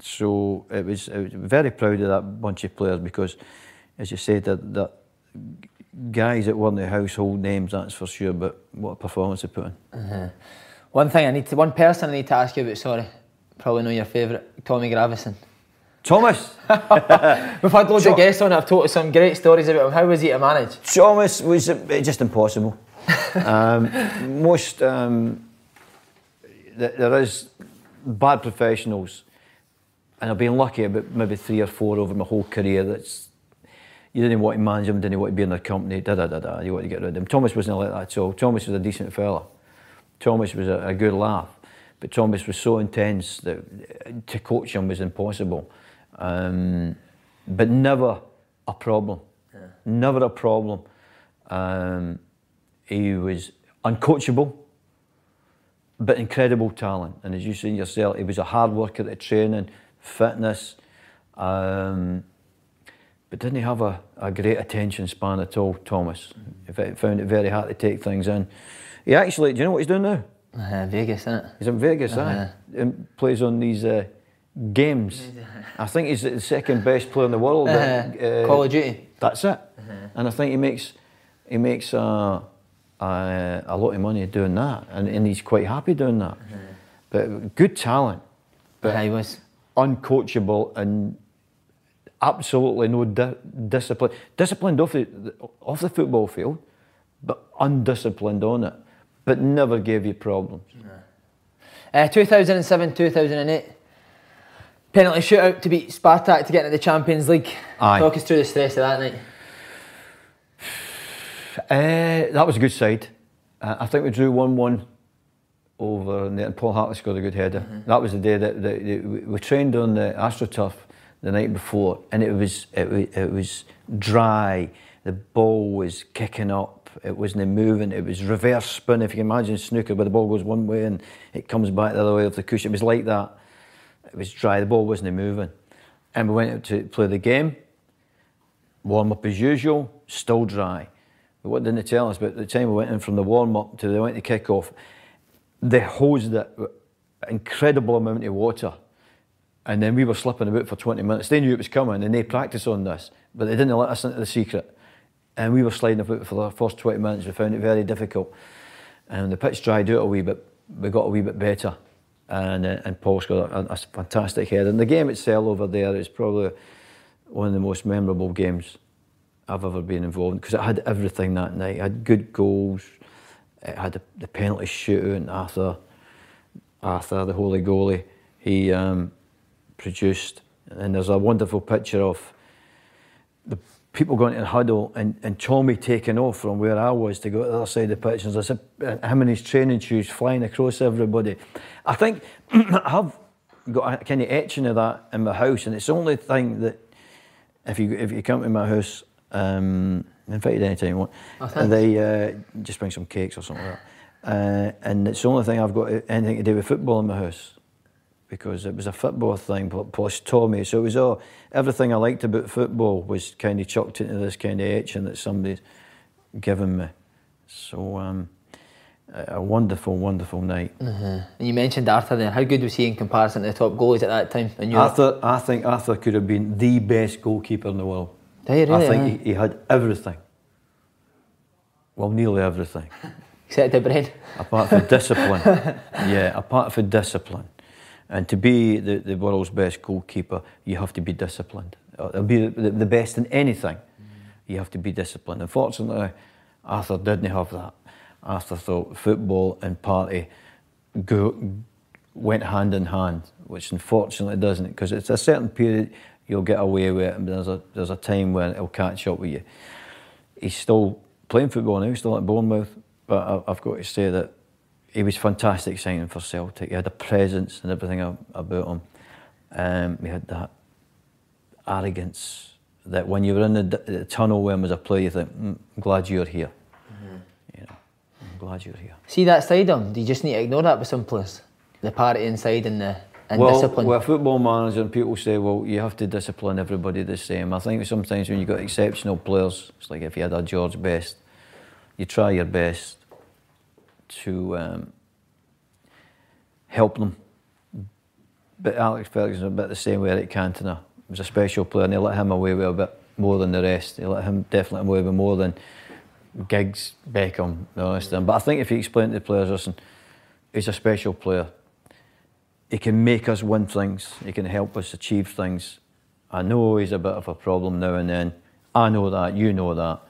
so it was, I was very proud of that bunch of players, because, as you said, that, that guys that weren't the household names, that's for sure, but what a performance they put in. Mm-hmm. One thing I need to, one person I need to ask you about, sorry, probably know your favourite, Tommy Gravison. Thomas! We've had loads Ch of guests on it. I've told some great stories about him. How was he to manage? Thomas was just impossible. um, most, um, th there is bad professionals, and I've been lucky about maybe three or four over my whole career that's, you didn't want to manage them, didn't want to be in their company, da da da da, you want to get rid of them. Thomas wasn't like that at all. Thomas was a decent fella. Thomas was a, a good laugh, but Thomas was so intense that to coach him was impossible. Um, but never a problem, yeah. never a problem. Um, he was uncoachable, but incredible talent. And as you see yourself, he was a hard worker at training, fitness, um, but didn't have a, a great attention span at all, Thomas. Mm-hmm. He found it very hard to take things in. He actually, do you know what he's doing now? Uh, Vegas, isn't it? He's in Vegas, uh-huh. eh? He plays on these uh, games. I think he's the second best player in the world. Uh-huh. uh, Call of Duty. That's it. Uh-huh. And I think he makes he makes uh, uh, a lot of money doing that, and, and he's quite happy doing that. Uh-huh. But good talent. But yeah, he was uncoachable and absolutely no di discipline. Disciplined off the off the football field, but undisciplined on it. But never gave you problems. Yeah. Uh, two thousand seven, two thousand eight, penalty shootout to beat Spartak to get into the Champions League. Aye. Talk us through the stress of that night. Uh, that was a good side. Uh, I think we drew one one over, and Paul Hartley scored a good header. Mm-hmm. That was the day that, that, that we trained on the AstroTurf the night before, and it was it was, it was dry. The ball was kicking up. It wasn't moving, it was reverse spin. If you can imagine snooker, where the ball goes one way and it comes back the other way off the cushion. It was like that. It was dry, the ball wasn't moving. And we went out to play the game, warm up as usual, still dry. But what didn't they tell us? But at the time we went in from the warm up to they went to kick off, they hosed it with an incredible amount of water. and then we were slipping about for twenty minutes. They knew it was coming and they practiced on this, but they didn't let us into the secret. And we were sliding about for the first twenty minutes. We found it very difficult. And the pitch dried out a wee bit. We got a wee bit better. And, and Paul scored a, a fantastic header. And the game itself over there is probably one of the most memorable games I've ever been involved in, because it had everything that night. It had good goals. It had the, the penalty shootout. Arthur, Arthur, the holy goalie, he um, produced. And there's a wonderful picture of the people going to the huddle and, and Tommy taking off from where I was to go to the other side of the pitch. And there's him and his training shoes flying across everybody. I think I have got a kind of etching of that in my house, and it's the only thing that, if you if you come to my house, um, I'm invited any time you want, and they uh, just bring some cakes or something like that. Uh, and it's the only thing I've got anything to do with football in my house, because it was a football thing, plus Tommy. So it was all, everything I liked about football was kind of chucked into this kind of etching that somebody's given me. So um, a wonderful, wonderful night. Mm-hmm. And you mentioned Arthur there. How good was he in comparison to the top goalies at that time in Europe? Arthur, I think Arthur could have been the best goalkeeper in the world. Really, I think yeah. he, he had everything. Well, nearly everything. Except the brain. Apart from discipline. Yeah, apart from discipline. And to be the, the world's best goalkeeper, you have to be disciplined. Or be the, the best in anything, mm. you have to be disciplined. Unfortunately, Arthur didn't have that. Arthur thought football and party go, went hand in hand, which unfortunately doesn't, because it's a certain period you'll get away with it, and there's a, there's a time when it'll catch up with you. He's still playing football now, he's still at Bournemouth, but I, I've got to say that he was fantastic signing for Celtic. He had a presence and everything about him. Um, he had that arrogance that when you were in the, the tunnel when was a player, you think, mm, I'm glad you're here. Mm-hmm. You know, I'm glad you're here. See that side of him? Do you just need to ignore that with some players? The party inside and the and well, discipline? Well, with a football manager, people say, well, you have to discipline everybody the same. I think sometimes when you've got exceptional players, it's like if you had a George Best, you try your best to um, help them. But Alex Ferguson was a bit the same way at Cantona. He was a special player and they let him away with a bit more than the rest. They let him definitely away with more than Giggs, Beckham, the rest of them. But I think if you explain to the players, listen, he's a special player. He can make us win things. He can help us achieve things. I know he's a bit of a problem now and then. I know that, you know that.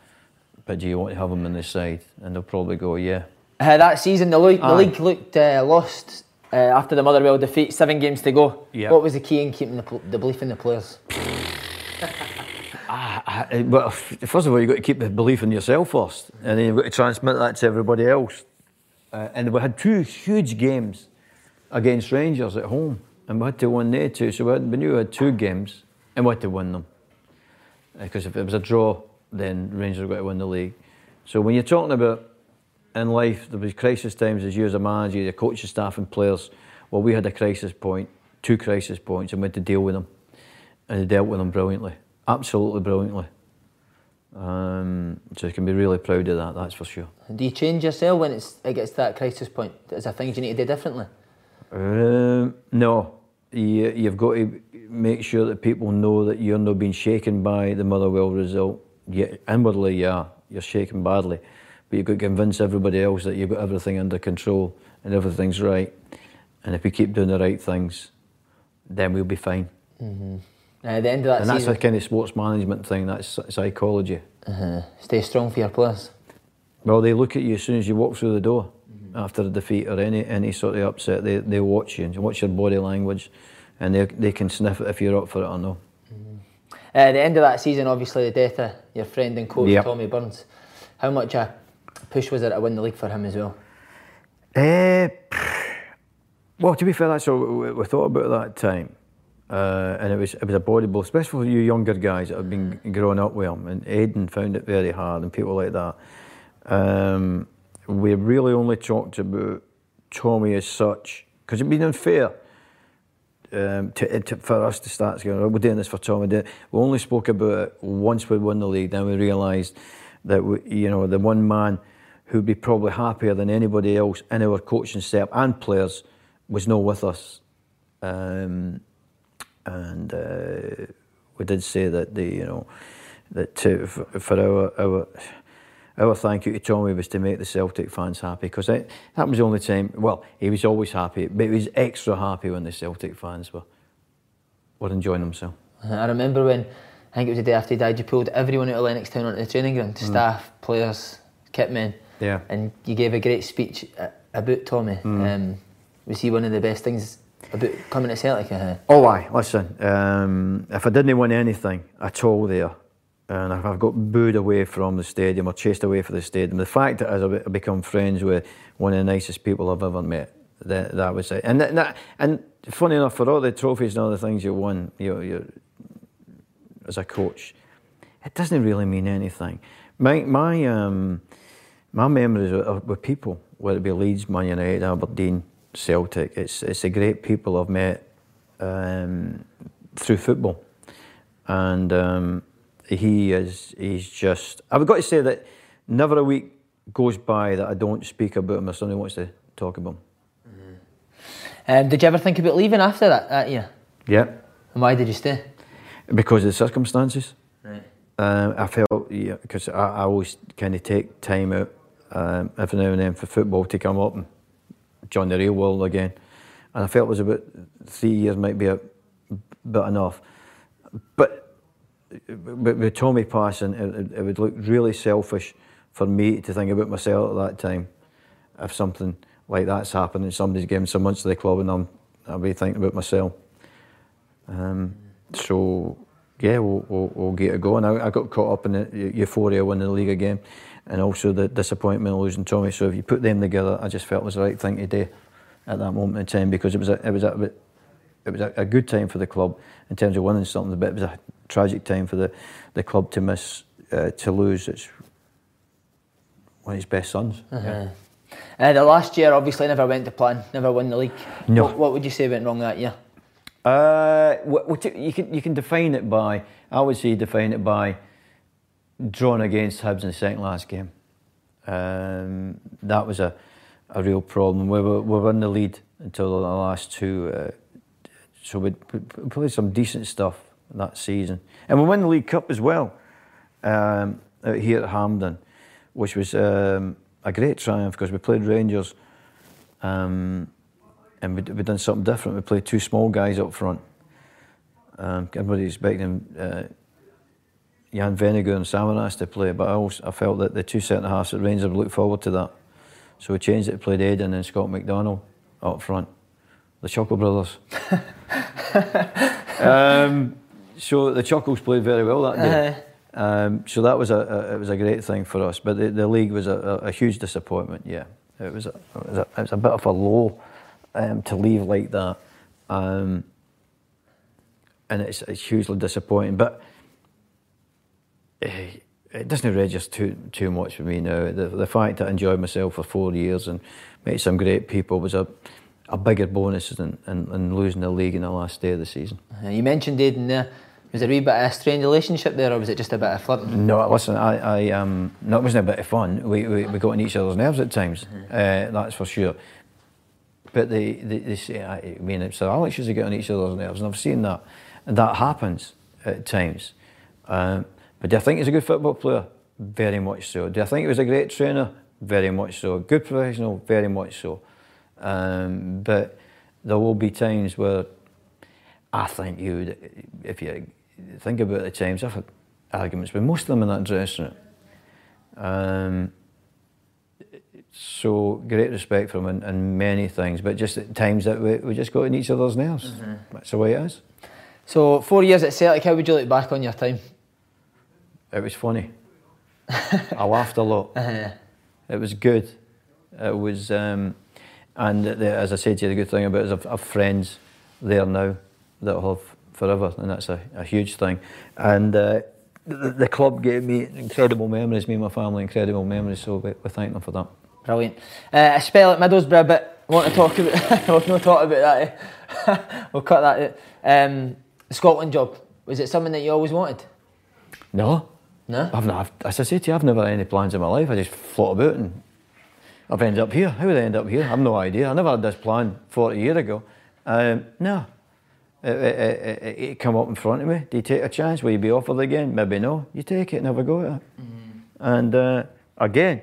But do you want to have him on the side? And they'll probably go, yeah. Uh, that season, the, league, the league looked uh, lost uh, after the Motherwell defeat, seven games to go. Yep. What was the key in keeping the, the belief in the players? I, I, well, first of all, you've got to keep the belief in yourself first, and then you've got to transmit that to everybody else. Uh, and we had two huge games against Rangers at home, and we had to win there too, so we, had, we knew we had two games, and we had to win them. Because uh, if it was a draw, then Rangers were going to win the league. So when you're talking about in life, there was crisis times as you as a manager, your coaches, staff and players. Well, we had a crisis point, two crisis points, and we had to deal with them. And they dealt with them brilliantly, absolutely brilliantly. Um, so you can be really proud of that, that's for sure. Do you change yourself when it's, it gets to that crisis point? Is there things you need to do differently? Um, no. You, you've got to make sure that people know that you're not being shaken by the Motherwell result. You, inwardly, yeah, you're shaken badly. But you've got to convince everybody else that you've got everything under control and everything's right. And if we keep doing the right things, then we'll be fine. Mm-hmm. uh, at the end of that and season, that's a kind of sports management thing, that's psychology. Uh-huh. Stay strong for your players. Well, they look at you as soon as you walk through the door. Mm-hmm. After a defeat or any, any sort of upset, they, they watch you and watch your body language, and they, they can sniff it if you're up for it or not. Mm-hmm. uh, at the end of that season, obviously the death of your friend and coach, yep, Tommy Burns. How much a push was there to win the league for him as well? Uh, well, to be fair, that's all we, we thought about at that time. Uh, and it was it was a body blow, especially for you younger guys that have been growing up with him. And Aidan found it very hard and people like that. Um, we really only talked about Tommy as such, because it'd been unfair um, to, to, for us to start going, oh, we're doing this for Tommy. We only spoke about it once we won the league, then we realised that we, you know, the one man who'd be probably happier than anybody else in our coaching staff and players was not with us. Um, and uh, we did say that the you know that to, for our our our thank you to Tommy was to make the Celtic fans happy, because that that was the only time. Well, he was always happy, but he was extra happy when the Celtic fans were were enjoying themselves. I remember when, I think it was the day after he died, you pulled everyone out of Lennox Town onto the training ground, mm. staff, players, kitmen. Yeah. And you gave a great speech about Tommy. Mm. Um, was he one of the best things about coming to Celtic? Uh-huh. Oh, aye. Listen, um, if I didn't win anything at all there, and if I've got booed away from the stadium or chased away from the stadium, the fact that I've become friends with one of the nicest people I've ever met, that, that was it. And, that, and funny enough, for all the trophies and all the things you won, you you're, as a coach, it doesn't really mean anything. My my um, my memories are with people, whether it be Leeds, Man United, Aberdeen, Celtic. It's it's the great people I've met um, through football, and um, he is he's just. I've got to say that never a week goes by that I don't speak about him or somebody wants to talk about him. Mm-hmm. Um, did you ever think about leaving after that that year? Yeah. And why did you stay? Because of the circumstances. Right. Um, I felt, yeah, because I, I always kind of take time out um, every now and then for football to come up and join the real world again. And I felt it was about three years might be a bit enough. But, but with Tommy passing, it, it would look really selfish for me to think about myself at that time. If something like that's happened and somebody's given so much to the club and I'm, I'll be thinking about myself. Um, So, yeah, we'll, we'll, we'll get it going. I, I got caught up in the euphoria winning the league again, and also the disappointment of losing Tommy. So if you put them together, I just felt it was the right thing to do at that moment in time, because it was a, it was a, it was a, a good time for the club in terms of winning something, but it was a tragic time for the, the club to miss, uh, to lose its one of its best sons. Uh-huh. Yeah. Uh, the last year obviously never went to plan, never won the league. No. What, what would you say went wrong that year? Uh, you can you can define it by, I would say define it by drawing against Hibs in the second last game. Um, that was a, a real problem. We were we were in the lead until the last two, uh, so we played some decent stuff that season, and we won the League Cup as well um, out here at Hampden, which was um, a great triumph because we played Rangers. Um, And we we done something different. We played two small guys up front. Um, everybody expecting uh, Jan Vennegoor and Samaras to play, but I also, I felt that the two centre halves at Rangers looked forward to that, so we changed it to play Aidan and Scott McDonald up front, the Chuckle brothers. um, so the Chuckles played very well that day. Uh-huh. Um, so that was a, a it was a great thing for us, but the, the league was a, a, a huge disappointment. Yeah, it was a, it was a, it was a bit of a low. Um, to leave like that, um, and it's, it's hugely disappointing. But it, it doesn't register too too much for me now. The, the fact that I enjoyed myself for four years and met some great people was a a bigger bonus than, than, than losing the league in the last day of the season. Uh, you mentioned Aidan there. Was there a wee bit of a strained relationship there, or was it just a bit of flirting? No, listen, I, I um, no, it wasn't a bit of fun. We we, we got on each other's nerves at times. Mm-hmm. uh, that's for sure. But they, they, they say, I mean, Sir Alex used to get on each other's nerves, and I've seen that. And that happens at times. Um, but do I think he's a good football player? Very much so. Do I think he was a great trainer? Very much so. Good professional? Very much so. Um, but there will be times where I think you would, if you think about the times, I've had arguments with most of them in that dressing room. Um, So great respect for him and, and many things, but just at times that we, we just got in each other's nerves. Mm-hmm. That's the way it is. So four years at Celtic, how would you look back on your time? It was funny. I laughed a lot. Uh-huh. It was good. It was, um, and the, as I said to you, the good thing about it is I've, I've friends there now that I'll have forever, and that's a, a huge thing. And. Uh, The, the club gave me incredible memories, me and my family, incredible memories, so we, we thank them for that. Brilliant. Uh, a spell at Middlesbrough, but I want to talk about, we've not talked about that, eh? We'll cut that out. Um, Scotland job, was it something that you always wanted? No. No? I've not, I've, as I say to you, I've never had any plans in my life, I just float about and I've ended up here. How would I end up here? I've no idea, I never had this plan forty years ago. Um, no, it, it, it, it come up in front of me. Do you take a chance? Will you be offered again? Maybe no. You take it and have a go at it. Mm. And uh, again,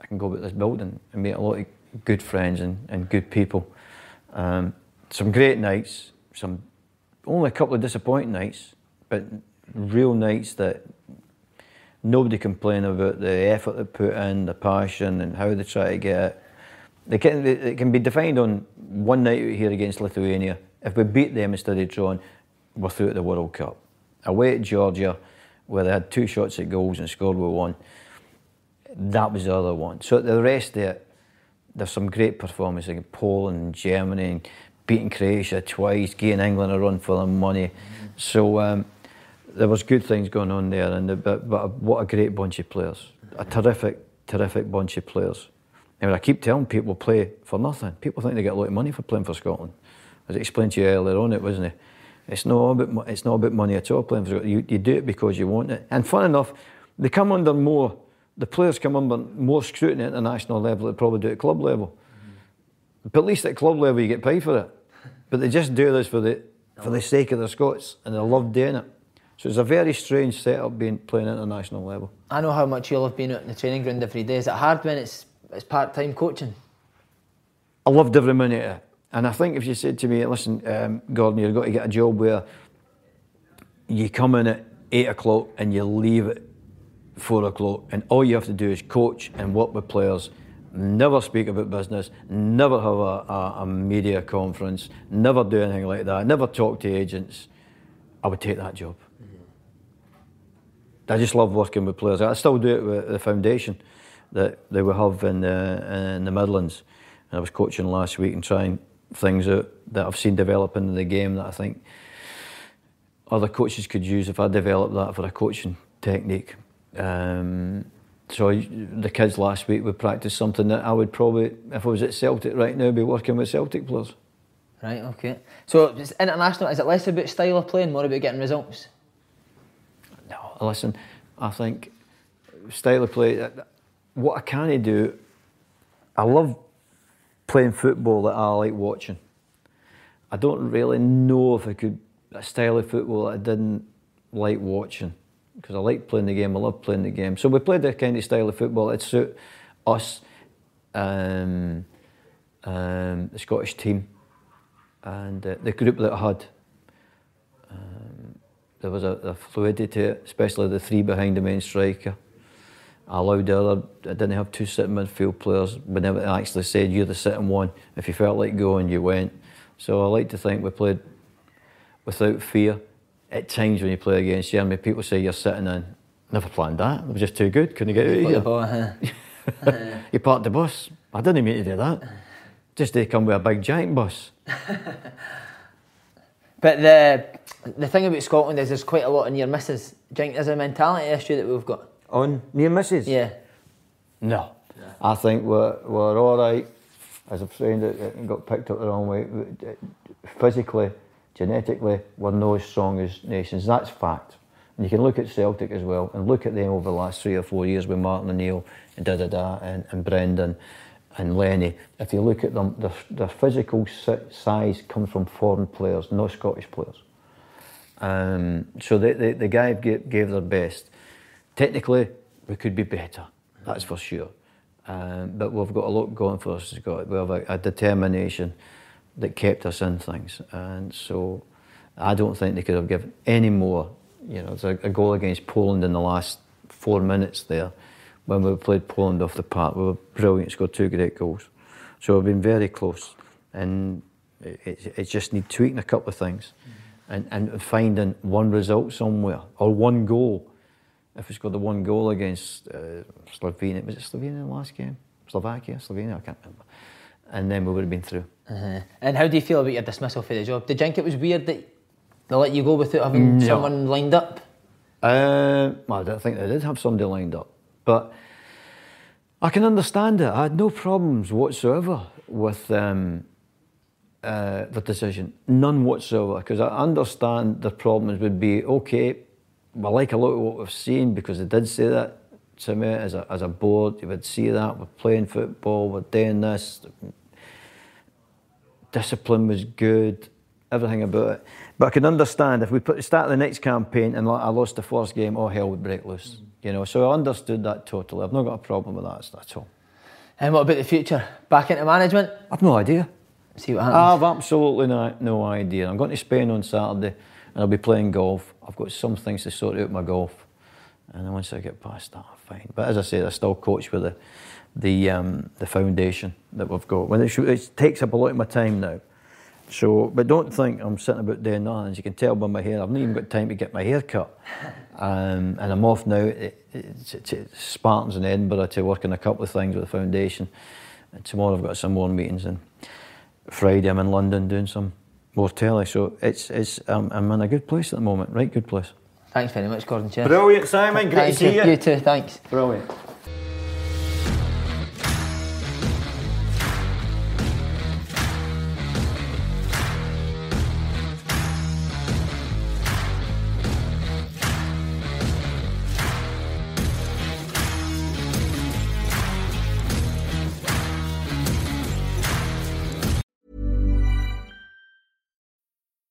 I can go about this building and meet a lot of good friends and, and good people. Um, some great nights, some only a couple of disappointing nights, but real nights that nobody complained about the effort they put in, the passion and how they try to get it. They can, it can be defined on one night out here against Lithuania. If we beat them instead of drawing, we're through at the World Cup. Away at Georgia, where they had two shots at goals and scored with one, that was the other one. So the rest there, there's some great performances like Poland and Germany, and beating Croatia twice, giving England a run for their money. Mm-hmm. So um, there was good things going on there, and the, but, but what a great bunch of players. A terrific, terrific bunch of players. And I keep telling people play for nothing. People think they get a lot of money for playing for Scotland. As I explained to you earlier on, it wasn't it? It's not about, it's not about money at all playing for Scotland. You, you do it because you want it. And fun enough, they come under more, the players come under more scrutiny at the national level than they probably do at club level. Mm-hmm. But at least at club level you get paid for it. But they just do this for the, for the sake of the Scots, and they love doing it. So it's a very strange setup being playing at the national level. I know how much you'll have been out in the training ground every day. Is it hard when it's It's part-time coaching? I loved every minute of it. And I think if you said to me, listen, um, Gordon, you've got to get a job where you come in at eight o'clock and you leave at four o'clock and all you have to do is coach and work with players, never speak about business, never have a, a, a media conference, never do anything like that, never talk to agents, I would take that job. Mm-hmm. I just love working with players. I still do it with the foundation that they will have in the, in the Midlands. And I was coaching last week and trying things out that I've seen developing in the game that I think other coaches could use if I developed that for a coaching technique. Um, so the kids last week would practice something that I would probably, if I was at Celtic right now, be working with Celtic players. Right, okay. So it's international, is it less about style of play and more about getting results? No, listen, I think style of play, what I can't do, I love playing football that I like watching. I don't really know if I could, a style of football that I didn't like watching, because I like playing the game, I love playing the game. So we played that kind of style of football that suit us, um, um, the Scottish team, and uh, the group that I had. Um, there was a, a fluidity, especially the three behind the main striker. I allowed the other, I didn't have two sitting midfield players. We never actually said, you're the sitting one. If you felt like going, you went. So I like to think we played without fear. At times when you play against Germany, people say you're sitting in. Never planned that. It was just too good. Couldn't get you out of here. You parked the bus. I didn't mean to do that. Just they come with a big giant bus. But the, the thing about Scotland is there's quite a lot of near misses. Do you think there's a mentality issue that we've got? On near misses? Yeah. No. Yeah. I think we're, we're all right. As I've said, it, it got picked up the wrong way. Physically, genetically, we're not as strong as nations. That's fact. And you can look at Celtic as well and look at them over the last three or four years with Martin O'Neill and da-da-da and, and Brendan and Lenny. If you look at them, their, their physical size comes from foreign players, not Scottish players. Um, so the, the, the guy gave, gave their best. Technically, we could be better, that's for sure. Um, but we've got a lot going for us. We have a, a determination that kept us in things. And so I don't think they could have given any more. You know, it's a, a goal against Poland in the last four minutes there when we played Poland off the park. We were brilliant, scored two great goals. So we've been very close. And it, it, it just needs tweaking a couple of things and, and finding one result somewhere or one goal. If we scored the one goal against uh, Slovenia, was it Slovenia in the last game? Slovakia, Slovenia, I can't remember. And then we would have been through. Uh-huh. And how do you feel about your dismissal for the job? Did you think it was weird that they let you go without having no. someone lined up? Uh, well, I don't think they did have somebody lined up. But I can understand it. I had no problems whatsoever with um, uh, the decision. None whatsoever. Because I understand the problems would be, okay, I like a lot of what we've seen because they did say that to me as a, as a board. You would see that, we're playing football, we're doing this. Discipline was good. everything about it. But I can understand if we put, start the next campaign and I lost the first game, oh, hell would break loose. Mm-hmm. You know, so I understood that totally. I've not got a problem with that at all. And what about the future? Back into management? I've no idea. See what happens. I've absolutely no, no idea. I'm going to Spain on Saturday and I'll be playing golf. I've got some things to sort out with my golf. And then once I get past that, I'm fine. But as I said, I still coach with the the, um, the foundation that we've got. When it, it takes up a lot of my time now. So, but don't think I'm sitting about doing nothing. As you can tell by my hair, I've not even got time to get my hair cut. Um, and I'm off now to it, it, it, Spartans in Edinburgh to work on a couple of things with the foundation. And tomorrow I've got some more meetings, and Friday I'm in London doing some more telly. So it's, it's, um, I'm in a good place at the moment, right good place. Thanks very much, Gordon. Cheers. Brilliant, Simon. Great thank to see you. You. You too, thanks. Brilliant.